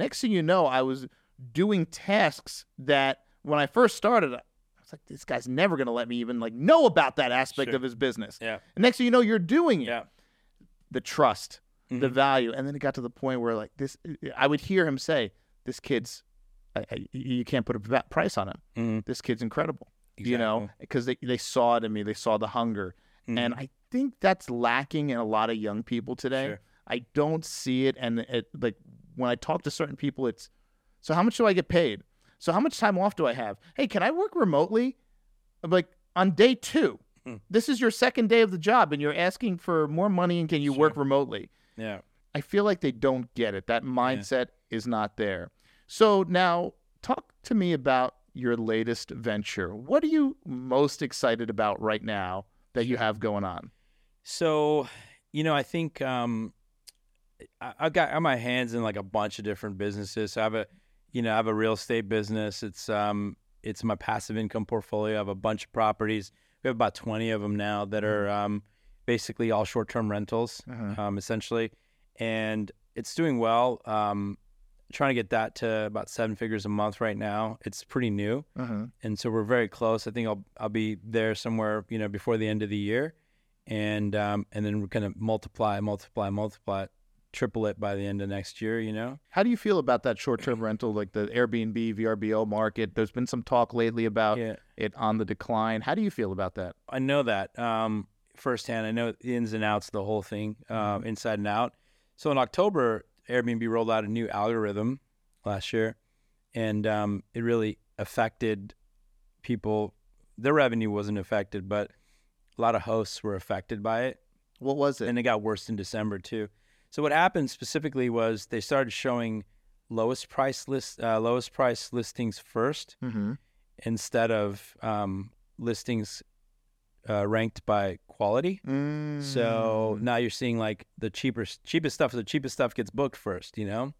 next thing you know, I was doing tasks that when I first started, I was like, this guy's never going to let me even like know about that aspect of his business. Yeah. And next thing you know, you're doing it. Yeah. The trust, the value. And then it got to the point where like this, I would hear him say, this kid's, you can't put a price on him. Mm-hmm. This kid's incredible, you know, because they saw it in me. They saw the hunger. Mm-hmm. And I think that's lacking in a lot of young people today. Sure. I don't see it. And it, like when I talk to certain people, it's, so how much do I get paid? So how much time off do I have? Hey, can I work remotely? I'm like, on day 2, this is your second day of the job, and you're asking for more money, and can you work remotely? Yeah. I feel like they don't get it. That mindset is not there. So now talk to me about your latest venture. What are you most excited about right now that you have going on? So, you know, I think I've got my hands in like a bunch of different businesses. So I have a real estate business. It's my passive income portfolio. I have a bunch of properties. We have about 20 of them now that are basically all short-term rentals, essentially. And it's doing well. Trying to get that to about 7 figures a month right now. It's pretty new. And so we're very close. I think I'll be there somewhere, you know, before the end of the year. And then we're going to multiply, triple it by the end of next year, you know? How do you feel about that short-term rental, like the Airbnb, VRBO market? There's been some talk lately about it on the decline. How do you feel about that? I know that firsthand. I know the ins and outs of the whole thing, inside and out. So in October, Airbnb rolled out a new algorithm last year, and it really affected people. Their revenue wasn't affected, but a lot of hosts were affected by it. What was it? And it got worse in December, too. So what happened specifically was they started showing lowest price listings first, instead of listings ranked by quality. So now you're seeing like the cheapest stuff. The cheapest stuff gets booked first, you know?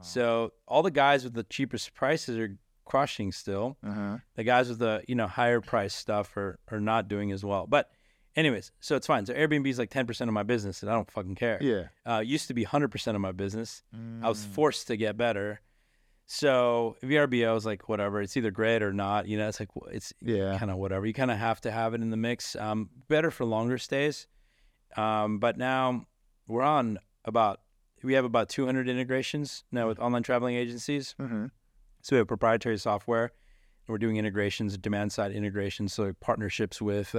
So all the guys with the cheapest prices are crushing still. The guys with the, you know, higher price stuff are not doing as well. But anyways, so it's fine. So Airbnb is like 10% of my business, and I don't fucking care. It used to be 100% of my business. I was forced to get better. So VRBO is like whatever. It's either great or not. You know, it's like it's kind of whatever. You kind of have to have it in the mix. Better for longer stays. But now we're on we have about 200 integrations now with online traveling agencies. So we have proprietary software, and we're doing integrations, demand side integrations, so like partnerships with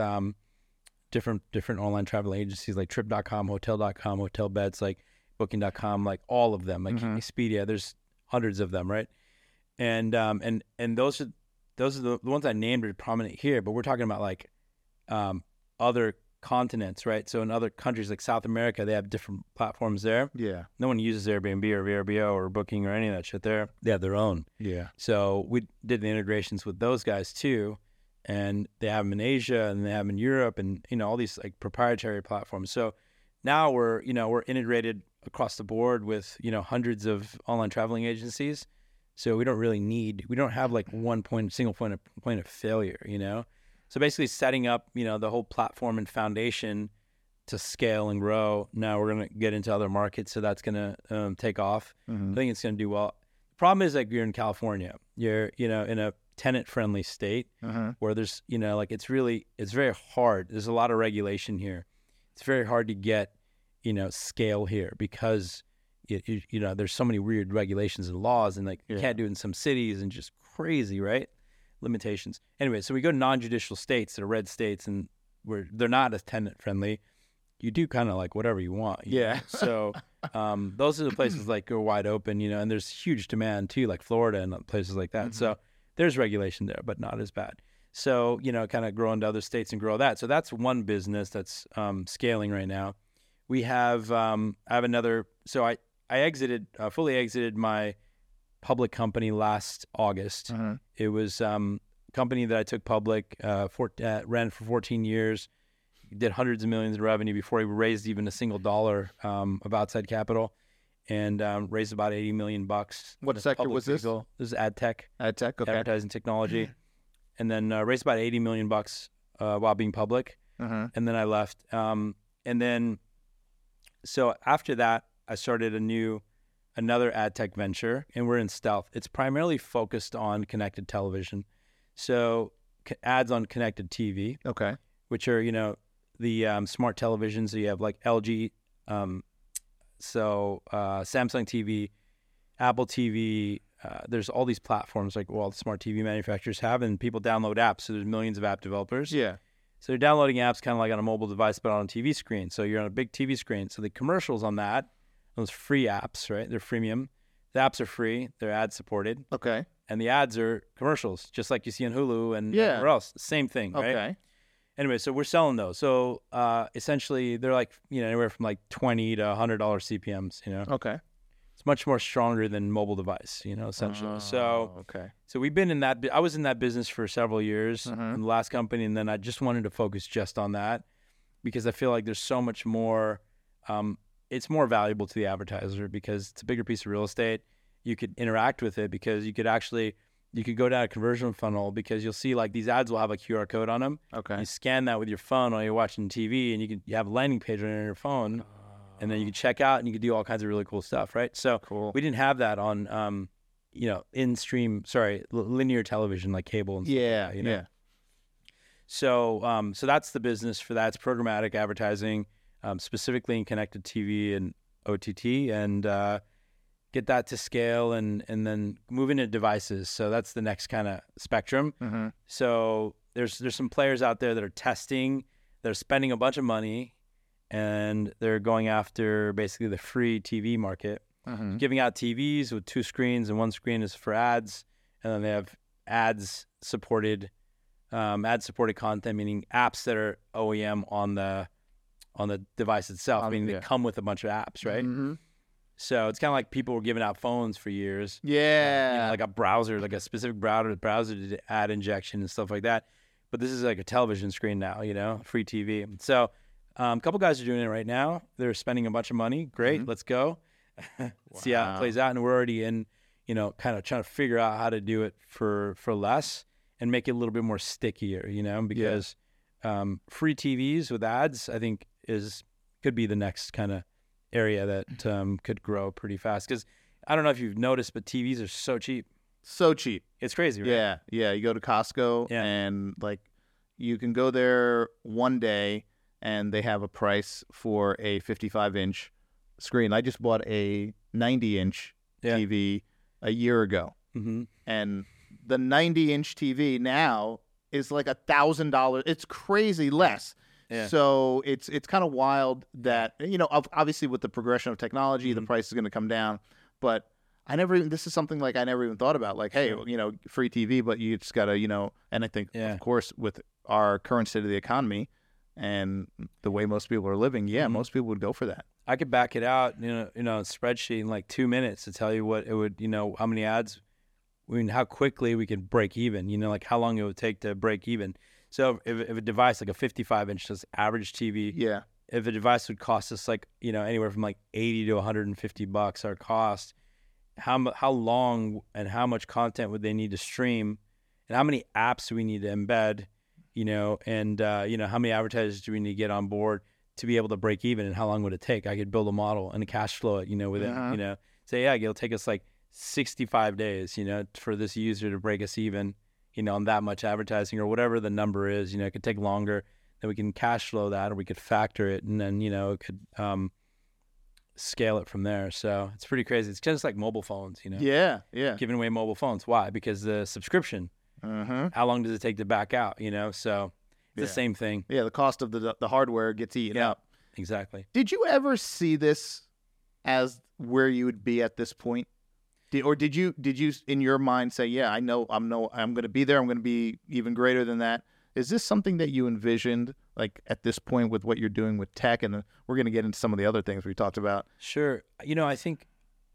different online travel agencies like Trip.com, Hotel.com, Hotelbeds, like Booking.com, like all of them, like Expedia. There's hundreds of them, right? And those are the ones I named are prominent here, but we're talking about like other continents, right? So in other countries like South America, they have different platforms there. No one uses Airbnb or VRBO or Booking or any of that shit there. They have their own. So we did the integrations with those guys too, and they have them in Asia and they have them in Europe and, you know, all these like proprietary platforms. So now we're integrated across the board with, you know, hundreds of online traveling agencies. So we don't have like one single point of failure, you know? So basically setting up, you know, the whole platform and foundation to scale and grow. Now we're going to get into other markets. So that's going to take off. I think it's going to do well. The problem is like you're in California, you're, you know, in a tenant friendly state where there's, you know, like it's very hard. There's a lot of regulation here. It's very hard to get, you know, scale here because you know there's so many weird regulations and laws, and like you can't do it in some cities and just crazy, right? Limitations. Anyway, so we go to non-judicial states that are red states, and where they're not as tenant friendly. You do kind of like whatever you want. You know? So those are the places like go wide open, you know, and there's huge demand too, like Florida and places like that. So there's regulation there, but not as bad. So, you know, kind of grow into other states and grow that. So that's one business that's scaling right now. We have, I have another, so I fully exited my public company last August. It was a company that I took public, ran for 14 years, did hundreds of millions in revenue before we raised even a single dollar of outside capital, and raised about $80 million. What sector was this? Legal. This is ad tech. Ad tech, okay. Advertising technology. And then raised about $80 million while being public. And then I left. And then, so after that, I started another ad tech venture, and we're in stealth. It's primarily focused on connected television. So ads on connected TV, okay, which are, you know, the smart televisions. So you have like LG, Samsung TV, Apple TV. There's all these platforms like all the smart TV manufacturers have, and people download apps. So there's millions of app developers. So you're downloading apps kind of like on a mobile device, but on a TV screen. So you're on a big TV screen. So the commercials on that, those free apps, right? They're freemium. The apps are free. They're ad supported. Okay. And the ads are commercials, just like you see on Hulu and everywhere else. Same thing, right? Okay. Anyway, so we're selling those. So essentially they're like, you know, anywhere from like $20 to $100 CPMs, you know? Okay. It's much more stronger than mobile device, you know, essentially. So we've been in that. I was in that business for several years in the last company, and then I just wanted to focus just on that. because I feel like there's so much more, it's more valuable to the advertiser because it's a bigger piece of real estate. You could interact with it because you could actually, you could go down a conversion funnel because you'll see like these ads will have a QR code on them. Okay. You scan that with your phone while you're watching TV and you have a landing page on your phone and then you can check out and you can do all kinds of really cool stuff. Right. So cool. We didn't have that on, you know, linear television, like cable and stuff. Yeah. You know? Yeah. So that's the business for that. It's programmatic advertising, specifically in connected TV and OTT, and get that to scale and then move into devices. So that's the next kind of spectrum. Mm-hmm. So there's some players out there that are testing, they're spending a bunch of money, and they're going after basically the free TV market, mm-hmm. giving out TVs with two screens, and one screen is for ads, and then they have ad-supported content, meaning apps that are OEM on the device itself, meaning they come with a bunch of apps, right? Mm-hmm. So it's kind of like people were giving out phones for years. Yeah. Like a browser, like a specific browser to ad injection and stuff like that. But this is like a television screen now, you know, free TV. So a couple guys are doing it right now. They're spending a bunch of money. Great, mm-hmm. Let's go. See how it plays out. And we're already in, you know, kind of trying to figure out how to do it for less and make it a little bit more stickier, you know, because free TVs with ads, I think, could be the next kind of area that could grow pretty fast. Because I don't know if you've noticed, but TVs are so cheap. So cheap. It's crazy, right? Yeah, yeah. You go to Costco and, like, you can go there one day and they have a price for a 55-inch screen. I just bought a 90-inch TV a year ago. Mm-hmm. And the 90-inch TV now is like $1,000. It's crazy less. Yeah. So it's kind of wild that, you know, obviously with the progression of technology, mm-hmm. the price is going to come down. But this is something like I never even thought about. Like, hey, you know, free TV, but you just got to, you know, and I think, of course, with our current state of the economy and the way most people are living, mm-hmm. most people would go for that. I could back it out, you know, spreadsheet in like 2 minutes to tell you what it would, you know, how many ads, I mean, how quickly we could break even, you know, like how long it would take to break even. So if a device like a 55-inch, just average TV, if a device would cost us like, you know, anywhere from like $80 to $150 our cost, how long and how much content would they need to stream, and how many apps do we need to embed, you know, and you know, how many advertisers do we need to get on board to be able to break even, and how long would it take? I could build a model and a cash flow it, you know, with it, you know, say it'll take us like 65 days, you know, for this user to break us even, you know, on that much advertising or whatever the number is. You know, it could take longer. Then we can cash flow that, or we could factor it, and then, you know, it could scale it from there. So it's pretty crazy. It's just like mobile phones, you know. Yeah, yeah. Giving away mobile phones. Why? Because the subscription. Uh-huh. How long does it take to back out, you know? So it's the same thing. Yeah, the cost of the hardware gets eaten up. Exactly. Did you ever see this as where you would be at this point? Or did you in your mind say, I know I'm going to be there. I'm going to be even greater than that. Is this something that you envisioned, like at this point with what you're doing with tech? And we're going to get into some of the other things we talked about. Sure. You know, I think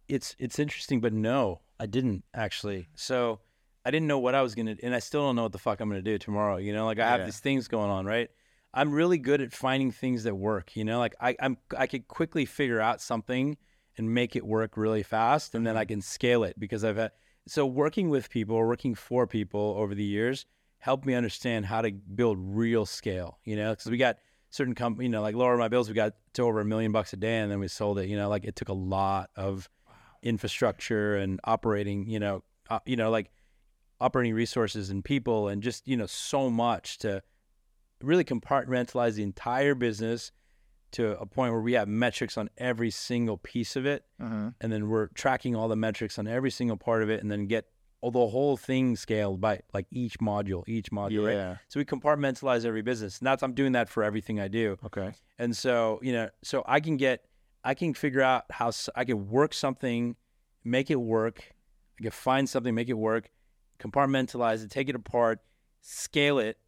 it's interesting, but no, I didn't actually. So I didn't know what I was going to, and I still don't know what the fuck I'm going to do tomorrow. You know, like I have these things going on, right? I'm really good at finding things that work, you know, like I could quickly figure out something and make it work really fast, and then I can scale it because I've had. So working with people or working for people over the years helped me understand how to build real scale, you know, because we got certain companies, you know, like Lower My Bills, we got to over $1 million bucks a day, and then we sold it, you know, like it took a lot of infrastructure and operating, you know, like operating resources and people and just, you know, so much to really compartmentalize the entire business to a point where we have metrics on every single piece of it. Uh-huh. And then we're tracking all the metrics on every single part of it, and then get the whole thing scaled by like each module. Yeah. Right? So we compartmentalize every business, and I'm doing that for everything I do. Okay. And so, you know, so I can figure out how I can work something, make it work. I can find something, make it work, compartmentalize it, take it apart, scale it,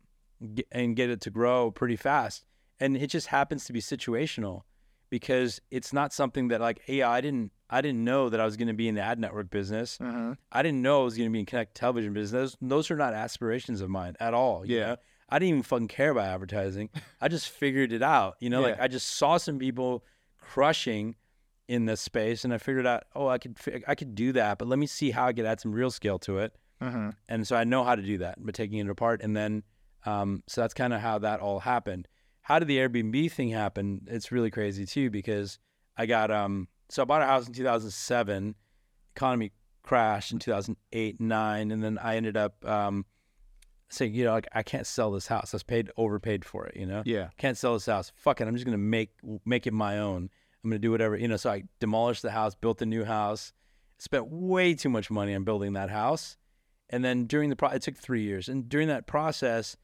and get it to grow pretty fast. And it just happens to be situational, because it's not something that like, hey, I didn't know that I was going to be in the ad network business. Uh-huh. I didn't know I was going to be in connected television business. Those are not aspirations of mine at all. You know? I didn't even fucking care about advertising. I just figured it out, you know, like I just saw some people crushing in this space, and I figured out, oh, I could do that, but let me see how I could add some real skill to it. Uh-huh. And so I know how to do that by taking it apart. And then, so that's kind of how that all happened. How did the Airbnb thing happen? It's really crazy too, because I got, so I bought a house in 2007, economy crashed in 2008, 2009. And then I ended up, saying, you know, like, I can't sell this house. I was overpaid for it, you know? Yeah. Can't sell this house. Fuck it. I'm just going to make it my own. I'm going to do whatever, you know? So I demolished the house, built a new house, spent way too much money on building that house. And then during the it took 3 years. And during that process,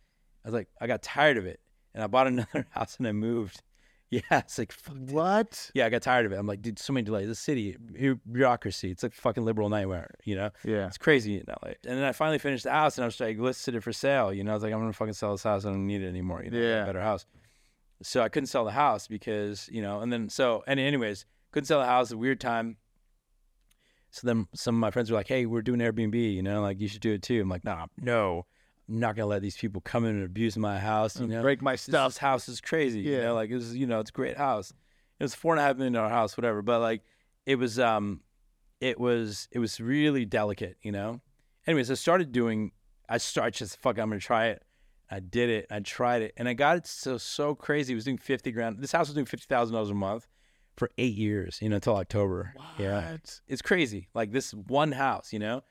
I was like, I got tired of it. And I bought another house and I moved. Yeah. It's like, fuck. What? Dude. Yeah. I got tired of it. I'm like, dude, so many delays. The city, bureaucracy. It's like fucking liberal nightmare, you know? Yeah. It's crazy in LA. And then I finally finished the house and I was like, listed it for sale. You know, I was like, I'm going to fucking sell this house. I don't need it anymore. You know, yeah. Better house. So I couldn't sell the house because, you know, and then, so, and anyways, couldn't sell the house. A weird time. So then some of my friends were like, hey, we're doing Airbnb, you know, like you should do it too. I'm like, nah, no. I'm not gonna let these people come in and abuse my house, you know, break my stuff. This house is crazy, yeah. You know, like it was, you know, it's a great house. It was $4.5 million house, whatever. But like, it was really delicate, you know. Anyways, I'm gonna try it. I did it. I tried it, and I got it so crazy. It was doing $50,000. This house was doing $50,000 a month for 8 years, you know, until October. What? Yeah, it's crazy. Like this one house, you know.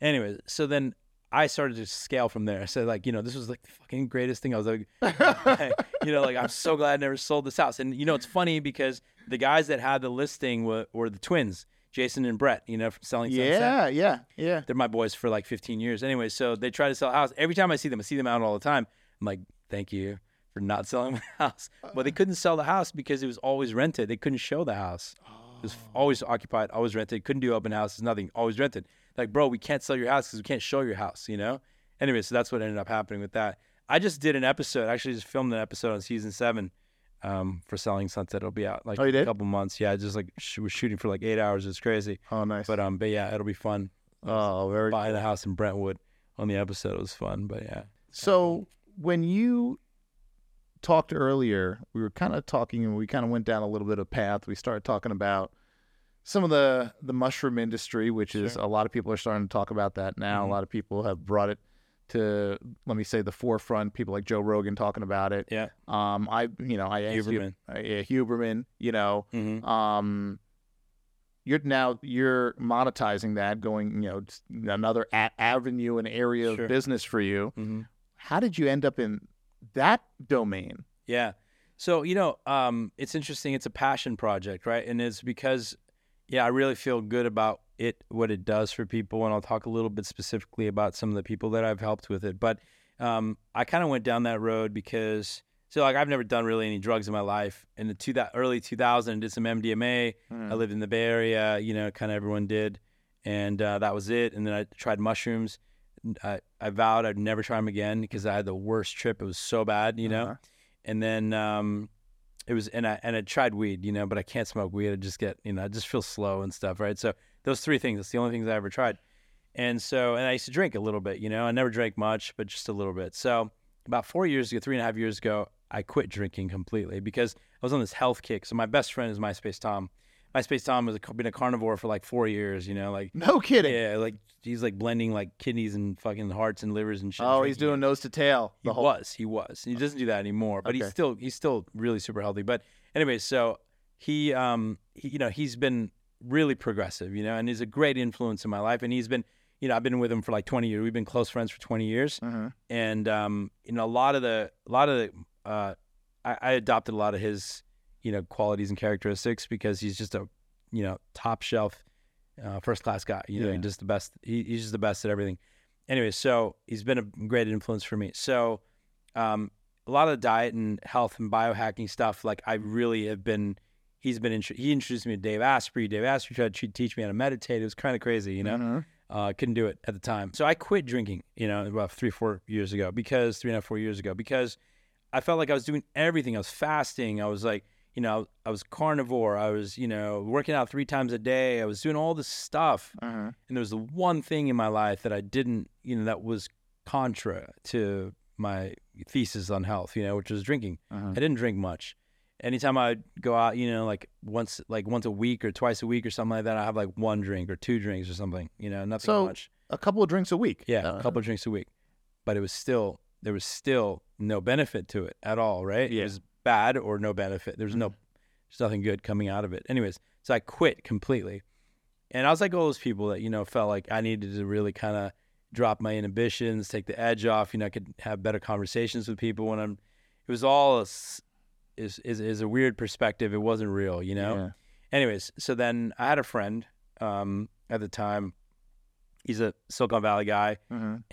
Anyways, so then. I started to scale from there. I said, like, you know, this was like the fucking greatest thing. I was like, you know, like, I'm so glad I never sold this house. And, you know, it's funny because the guys that had the listing were the twins, Jason and Brett, you know, from Selling Sunset. Yeah. They're my boys for like 15 years. Anyway, so they try to sell a house. Every time I see them out all the time. I'm like, thank you for not selling my house. But they couldn't sell the house because it was always rented. They couldn't show the house. It was always occupied, always rented. Couldn't do open houses, nothing, always rented. Like, bro, we can't sell your house because we can't show your house, you know? Anyway, so that's what ended up happening with that. I just did an episode. I actually just filmed an episode on season 7 for Selling Sunset. It'll be out like a couple months. Yeah, just like was shooting for like 8 hours. It's crazy. Oh, nice. But yeah, it'll be fun. Oh, very cool. Buying a house in Brentwood on the episode. It was fun, but yeah. So when you talked earlier, we were kind of talking and we kind of went down a little bit of path. We started talking about some of the mushroom industry, which is a lot of people are starting to talk about that now. Mm-hmm. A lot of people have brought it to, let me say, the forefront. People like Joe Rogan talking about it. Yeah. I asked Huberman. Huberman. You know, mm-hmm. You're monetizing that, going, you know, another avenue and area of business for you. Mm-hmm. How did you end up in that domain? Yeah. So you know, it's interesting. It's a passion project, right? And it's because. Yeah, I really feel good about it, what it does for people, and I'll talk a little bit specifically about some of the people that I've helped with it. But I kind of went down that road because, so like I've never done really any drugs in my life. In the early 2000s, I did some MDMA. I lived in the Bay Area, you know, kind of everyone did, and that was it. And then I tried mushrooms. I vowed I'd never try them again because I had the worst trip. It was so bad, you know. And then. I tried weed, you know, but I can't smoke weed. I just get, you know, I just feel slow and stuff, right? So those three things, that's the only things I ever tried. And I used to drink a little bit, you know, I never drank much, but just a little bit. So about 3.5 years ago, I quit drinking completely because I was on this health kick. So my best friend is MySpace Tom. MySpace Tom has been a carnivore for like 4 years, you know, like. No kidding. Yeah, like he's like blending like kidneys and fucking hearts and livers and shit. Oh, he's doing nose to tail. He was. He doesn't do that anymore, but he's still really super healthy. But anyway, so he, you know, he's been really progressive, you know, and he's a great influence in my life. And he's been, you know, I've been with him for like 20 years. We've been close friends for 20 years. Uh-huh. And, you know, I adopted a lot of his, you know, qualities and characteristics because he's just a, you know, top shelf, first class guy, you know, just the best. He's just the best at everything. Anyway, so he's been a great influence for me. So a lot of diet and health and biohacking stuff, like I really have been, he introduced me to Dave Asprey. Dave Asprey tried to teach me how to meditate. It was kind of crazy, you know, couldn't do it at the time. So I quit drinking, you know, about 3 or 4 years ago because 3.5 or 4 years ago, because I felt like I was doing everything. I was fasting. I was like, you know, I was carnivore. I was, you know, working out 3 times a day. I was doing all this stuff. Uh-huh. And there was the one thing in my life that I didn't, you know, that was contra to my thesis on health, you know, which was drinking. I didn't drink much. Anytime I go out, you know, like once a week or twice a week or something like that, I have like one drink or two drinks or something, you know, nothing much. A couple of drinks a week. Yeah, a couple of drinks a week. But it was still, there was still no benefit to it at all, right? Yeah. It was bad or no benefit. There was no, there's nothing good coming out of it. Anyways, so I quit completely. And I was like all those people that, you know, felt like I needed to really kind of drop my inhibitions, take the edge off. You know, I could have better conversations with people when I'm, it was all is a weird perspective. It wasn't real, you know? Yeah. Anyways, so then I had a friend at the time. He's a Silicon Valley guy,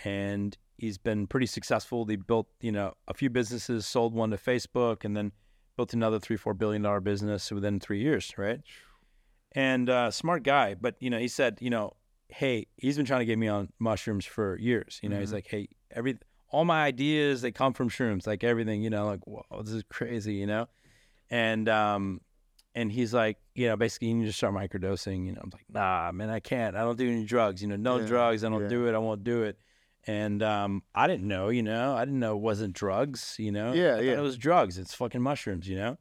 and he's been pretty successful. They built, you know, a few businesses, sold one to Facebook, and then built another $3-4 billion business within 3 years, right? And smart guy, but, you know, he said, you know, hey, he's been trying to get me on mushrooms for years. You know, he's like, hey, all my ideas, they come from shrooms, like everything, you know, like, whoa, this is crazy, you know? And he's like, you know, basically, you need to start microdosing. You know, I'm like, nah, man, I can't. I don't do any drugs. You know, no drugs. I don't do it. I won't do it. And I didn't know, you know. I didn't know it wasn't drugs, you know. It was drugs. It's fucking mushrooms, you know.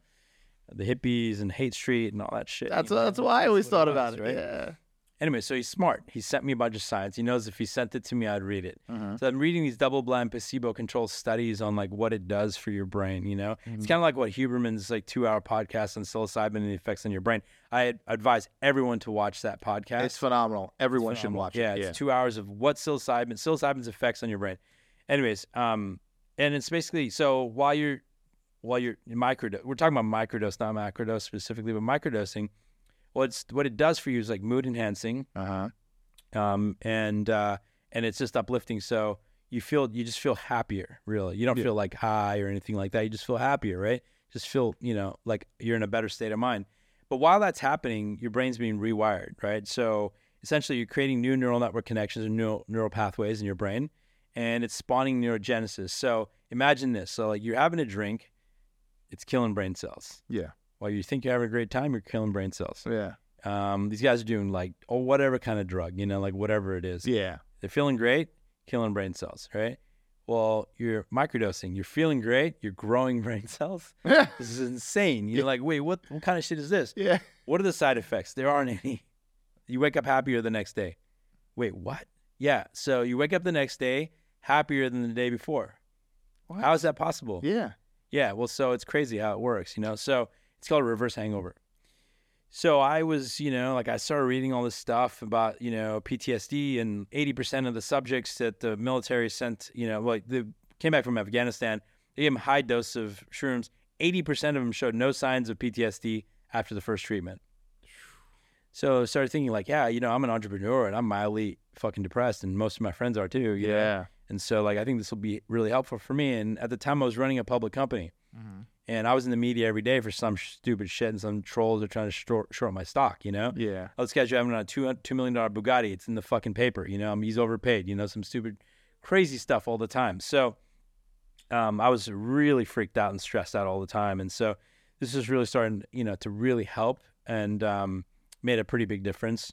The hippies and Hate Street and all that shit. That's why I always thought about it, right? Yeah. Anyway, so he's smart. He sent me a bunch of science. He knows if he sent it to me, I'd read it. So I'm reading these double-blind placebo-controlled studies on like what it does for your brain, you know? It's kind of like what Huberman's like 2-hour podcast on psilocybin and the effects on your brain. I advise everyone to watch that podcast. It's phenomenal. Everyone should watch it. Yeah, it's 2 hours of what psilocybin's effects on your brain. Anyways, and it's basically, so while you're microdose, we're talking about microdose, not macrodose specifically, but microdosing. What it does for you is like mood enhancing, and it's just uplifting. So you just feel happier, really. You don't feel like high or anything like that. You just feel happier, right? Just feel, you know, like you're in a better state of mind. But while that's happening, your brain's being rewired, right? So essentially, you're creating new neural network connections and neural pathways in your brain, and it's spawning neurogenesis. So imagine this: so like you're having a drink, it's killing brain cells. Yeah. While you think you're having a great time, you're killing brain cells. Yeah. These guys are doing like, whatever kind of drug, you know, like whatever it is. Yeah. They're feeling great, killing brain cells, right? Well, you're microdosing. You're feeling great. You're growing brain cells. This is insane. You're like, wait, what kind of shit is this? Yeah. What are the side effects? There aren't any. You wake up happier the next day. Wait, what? Yeah. So you wake up the next day happier than the day before. What? How is that possible? Yeah. Yeah. Well, so it's crazy how it works, you know? So it's called a reverse hangover. So I was, you know, like I started reading all this stuff about, you know, PTSD, and 80% of the subjects that the military sent, you know, like they came back from Afghanistan, they gave them high dose of shrooms. 80% of them showed no signs of PTSD after the first treatment. So I started thinking like, yeah, you know, I'm an entrepreneur and I'm mildly fucking depressed, and most of my friends are too. You know? And so like, I think this will be really helpful for me. And at the time I was running a public company. And I was in the media every day for some stupid shit, and some trolls are trying to short my stock, you know? Yeah. Oh, this guy's driving on a $2 million Bugatti. It's in the fucking paper, you know? He's overpaid, you know? Some stupid, crazy stuff all the time. So I was really freaked out and stressed out all the time. And so this is really starting, you know, to really help, and made a pretty big difference.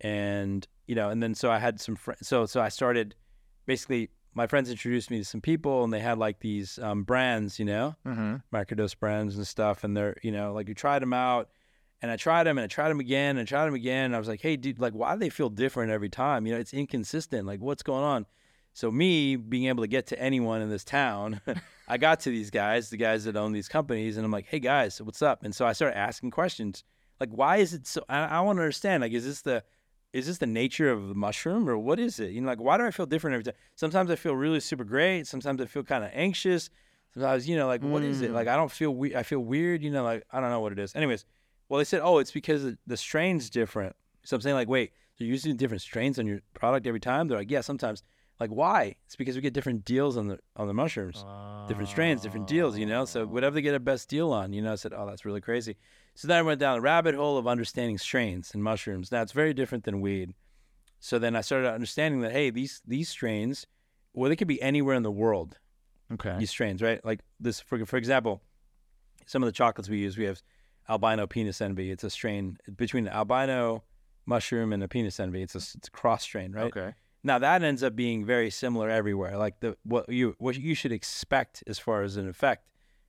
And, you know, and then so I had some friends. So I started basically... My friends introduced me to some people, and they had like these brands, you know, microdose brands and stuff. And they're, you know, like you tried them out, and I tried them, and I tried them again, and I tried them again. And I was like, hey, dude, like, why do they feel different every time? You know, it's inconsistent. Like, what's going on? So me being able to get to anyone in this town, I got to these guys, the guys that own these companies, and I'm like, hey guys, what's up? And so I started asking questions, like, why is it so? I want to understand. Like, is this the nature of the mushroom, or what is it? You know, like, why do I feel different every time? Sometimes I feel really super great. Sometimes I feel kind of anxious. Sometimes, you know, like, what is it? Like, I don't feel weird. I feel weird, you know, like, I don't know what it is. Anyways, well, they said, oh, it's because the strain's different. So I'm saying, like, wait, so you're using different strains on your product every time? They're like, yeah, sometimes. Like, why? It's because we get different deals on the mushrooms, different strains, different deals, you know? So whatever they get a best deal on, you know, I said, oh, that's really crazy. So then I went down the rabbit hole of understanding strains and mushrooms. Now, it's very different than weed. So then I started understanding that, hey, these strains, well, they could be anywhere in the world. Okay. These strains, right? Like this, for example, some of the chocolates we use, we have albino penis envy. It's a strain between an albino mushroom and a penis envy. It's a cross strain, right? Okay. Now that ends up being very similar everywhere. Like what you should expect as far as an effect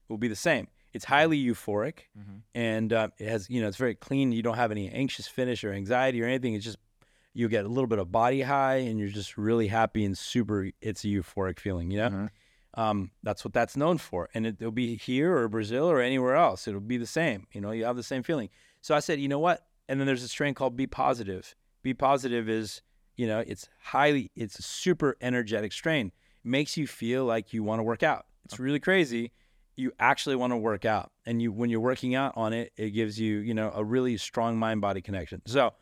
will be the same. It's highly euphoric, and it has, it's very clean. You don't have any anxious finish or anxiety or anything. It's just you get a little bit of body high, and you're just really happy and super. It's a euphoric feeling, That's what that's known for, and it'll be here or Brazil or anywhere else. It'll be the same. You have the same feeling. So I said, you know what? And then there's this strain called B Positive. B Positive is, it's a super energetic strain. It makes you feel like you want to work out. It's really crazy. You actually want to work out, and when you're working out on it, it gives you, a really strong mind-body connection. So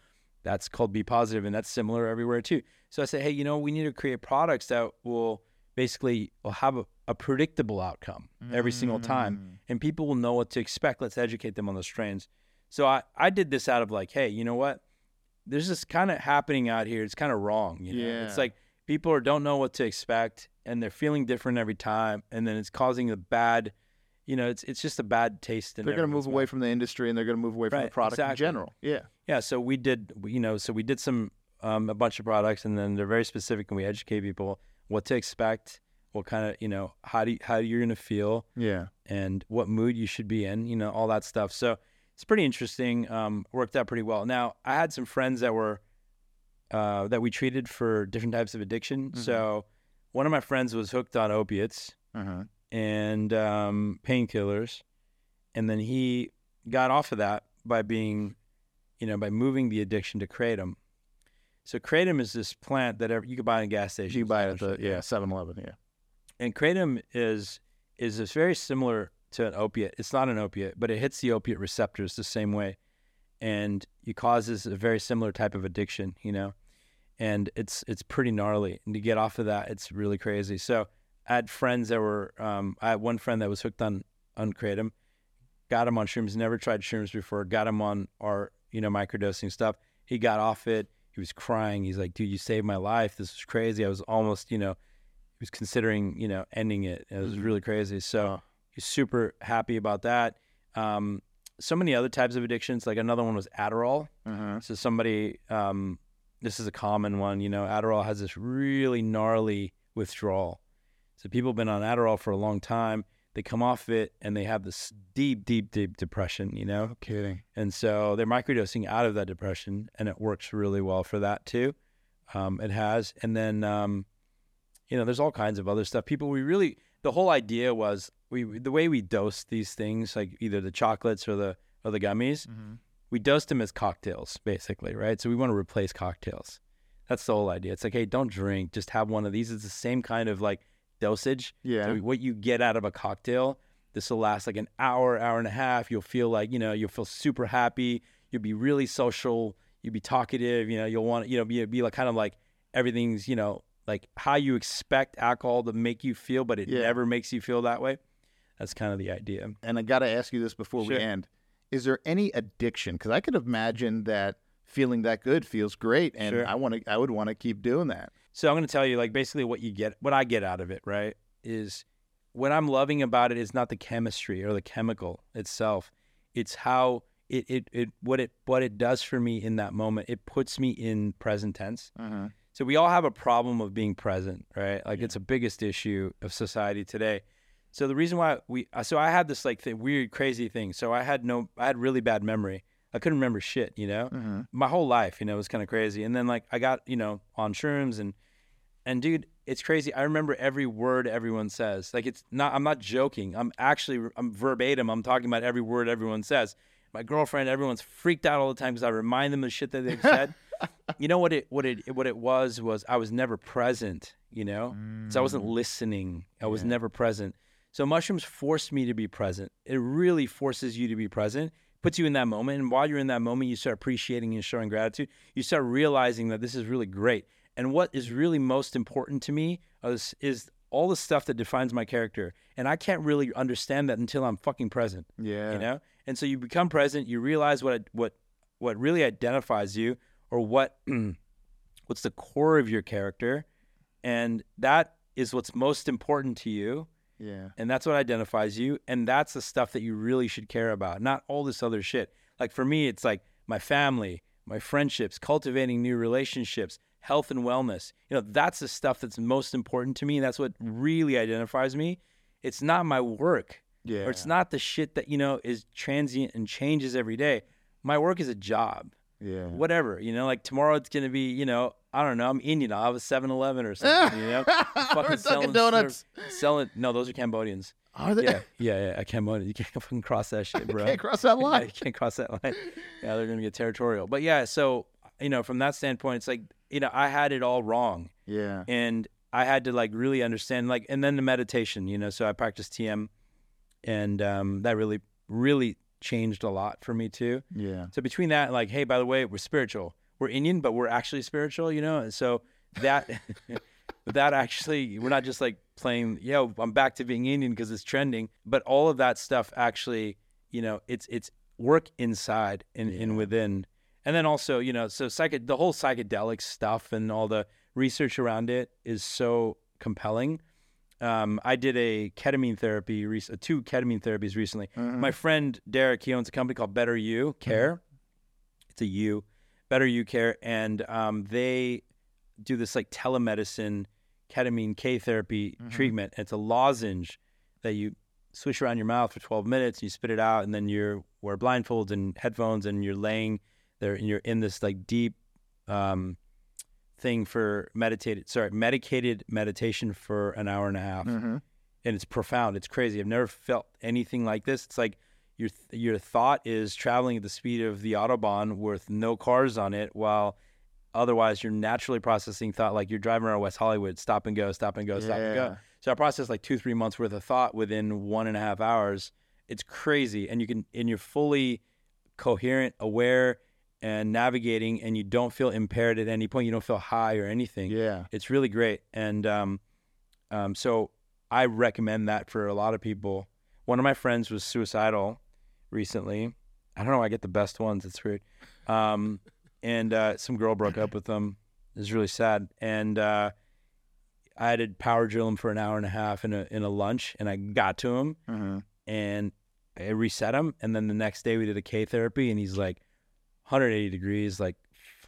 that's called B Positive, and that's similar everywhere too. So I said, hey, we need to create products that will have a predictable outcome every single time, and people will know what to expect. Let's educate them on the strains. So I did this out of hey, you know what? There's this kind of happening out here. It's kind of wrong. Yeah. It's like people don't know what to expect, and they're feeling different every time, and then it's causing a bad. It's just a bad taste. They're going to move away from the industry, and they're going to move away from the product in general. Yeah. Yeah. So we did, we did some, a bunch of products, and then they're very specific, and we educate people what to expect, what kind of, how you're going to feel. Yeah. And what mood you should be in, all that stuff. So it's pretty interesting. Worked out pretty well. Now I had some friends that were, that we treated for different types of addiction. Mm-hmm. So one of my friends was hooked on opiates. Uh-huh. And painkillers, and then he got off of that by being, by moving the addiction to kratom. So kratom is this plant that you can buy in a gas station. You can buy it at the 7-Eleven, And kratom is very similar to an opiate. It's not an opiate, but it hits the opiate receptors the same way, and it causes a very similar type of addiction, And it's pretty gnarly, and to get off of that, it's really crazy. So. I had friends that were, I had one friend that was hooked on kratom, got him on shrooms, never tried shrooms before, got him on our, microdosing stuff. He got off it. He was crying. He's like, dude, you saved my life. This is crazy. I was almost, he was considering, ending it. It was really crazy. So he's super happy about that. So many other types of addictions, like another one was Adderall. Uh-huh. So somebody, this is a common one, Adderall has this really gnarly withdrawal. So people have been on Adderall for a long time. They come off it, and they have this deep, deep, deep depression, No kidding. And so they're microdosing out of that depression, and it works really well for that too. It has. And then, there's all kinds of other stuff. The whole idea was the way we dosed these things, like either the chocolates or the gummies, we dosed them as cocktails basically, right? So we want to replace cocktails. That's the whole idea. It's like, hey, don't drink. Just have one of these. It's the same kind of dosage. Yeah. So what you get out of a cocktail, this will last an hour, hour and a half. You'll feel you'll feel super happy. You'll be really social. You'll be talkative. You'll want, be like everything's, how you expect alcohol to make you feel, but it never makes you feel that way. That's kind of the idea. And I got to ask you this before we end. Is there any addiction? Because I could imagine that feeling that good feels great. And I would want to keep doing that. So I'm going to tell you, basically what I get out of it, right, is what I'm loving about it is not the chemistry or the chemical itself. It's how what it does for me in that moment. It puts me in present tense. Uh-huh. So we all have a problem of being present, right? It's the biggest issue of society today. So the reason why I had this weird, crazy thing. So I had really bad memory. I couldn't remember shit, uh-huh. My whole life, it was kind of crazy. And then I got, on shrooms and dude, it's crazy. I remember every word everyone says. I'm not joking. I'm verbatim. I'm talking about every word everyone says. My girlfriend, everyone's freaked out all the time because I remind them of shit that they've said. What it was I was never present, So I wasn't listening. I was never present. So mushrooms forced me to be present. It really forces you to be present. Puts you in that moment, and while you're in that moment, you start appreciating and showing gratitude. You start realizing that this is really great. And what is really most important to me is all the stuff that defines my character. And I can't really understand that until I'm fucking present. Yeah. And so you become present, you realize what really identifies you, or what's the core of your character, and that is what's most important to you. Yeah. And that's what identifies you. And that's the stuff that you really should care about, not all this other shit. For me, it's my family, my friendships, cultivating new relationships, health and wellness. You know, that's the stuff that's most important to me. And that's what really identifies me. It's not my work. Yeah. Or it's not the shit that, you know, is transient and changes every day. My work is a job. Yeah. Whatever, you know, like tomorrow it's going to be, you know, I don't know. I'm Indian. I'll have a 7-Eleven or something, you know? Fucking selling donuts. No, those are Cambodians. Are they? Yeah. A Cambodian. You can't fucking cross that shit, bro. You can't cross that line. You can't cross that line. Yeah, they're going to get territorial. But yeah, so, you know, from that standpoint, it's like, you know, I had it all wrong. Yeah. And I had to like really understand, like, and then the meditation, you know, so I practiced TM and that really, really changed a lot for me too. Yeah. So between that and like, hey, by the way, we're spiritual. We're Indian, but we're actually spiritual, you know? And so that, that actually, we're not just like playing, yo, I'm back to being Indian because it's trending, but all of that stuff actually, you know, it's work inside and in within. And then also, you know, so the whole psychedelic stuff and all the research around it is so compelling. I did two ketamine therapies recently. Mm-hmm. My friend Derek, he owns a company called Better You Care. Mm-hmm. Better You Care, and they do this like telemedicine ketamine K therapy treatment. And it's a lozenge that you swish around your mouth for 12 minutes, and you spit it out, and then you wear blindfolds and headphones, and you're laying there, and you're in this like deep thing for medicated meditation for an hour and a half. Mm-hmm. And it's profound. It's crazy. I've never felt anything like this. It's like your thought is traveling at the speed of the Autobahn with no cars on it, while otherwise you're naturally processing thought. Like you're driving around West Hollywood, stop and go, stop and go, stop and go. So I processed like 2-3 months worth of thought within 1.5 hours. It's crazy. And you're fully coherent, aware, and navigating, and you don't feel impaired at any point. You don't feel high or anything. Yeah. It's really great. And so I recommend that for a lot of people. One of my friends was suicidal recently. I don't know. I get the best ones. It's weird. And some girl broke up with him. It was really sad. And I had to power drill him for an hour and a half in a lunch, and I got to him. Mm-hmm. And I reset him. And then the next day we did a K therapy, and he's like, 180 degrees, like,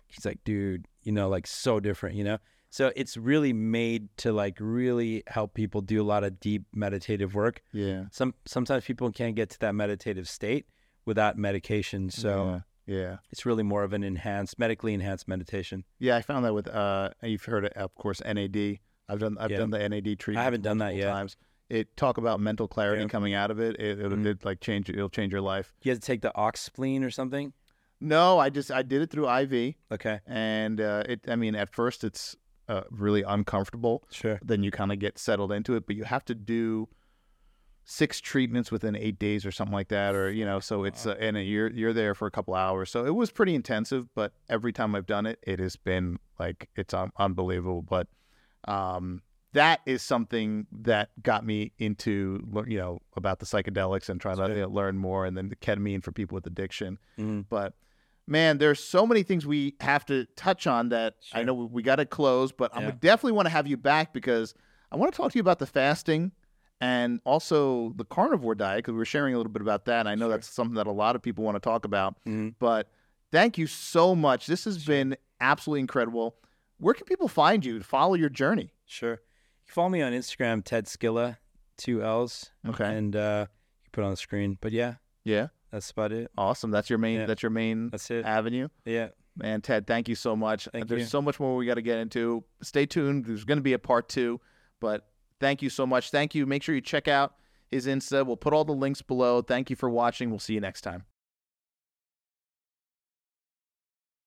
he's like, dude, you know, like, so different, you know? So it's really made to, like, really help people do a lot of deep meditative work. Yeah. Sometimes people can't get to that meditative state without medication, so yeah. It's really more of an medically enhanced meditation. Yeah, I found that with, you've heard of course, NAD. I've done the NAD treatment. I haven't done that yet. Times. It talk about mental clarity coming out of it. It'll change your life. You have to take the oxspleen or something? No, I did it through IV. Okay. And at first it's really uncomfortable. Sure. Then you kind of get settled into it, but you have to do 6 treatments within 8 days or something like that, or, you know, so it's, and you're there for a couple hours. So it was pretty intensive, but every time I've done it, it has been like, it's unbelievable. But that is something that got me into, you know, about the psychedelics and trying to learn more, and then the ketamine for people with addiction. Mm-hmm. But man, there's so many things we have to touch on that I know we got to close, but I would definitely want to have you back because I want to talk to you about the fasting and also the carnivore diet, because we were sharing a little bit about that. And I know that's something that a lot of people want to talk about, but thank you so much. This has been absolutely incredible. Where can people find you to follow your journey? Sure. Follow me on Instagram, Ted Skilla, 2 L's. Okay. And you put it on the screen. But yeah, that's about it. Awesome. That's your main. Yeah. That's your main. That's it. Avenue. Yeah. Man, Ted, thank you so much. There's so much more we got to get into. Stay tuned. There's going to be a part 2. But thank you so much. Thank you. Make sure you check out his Insta. We'll put all the links below. Thank you for watching. We'll see you next time.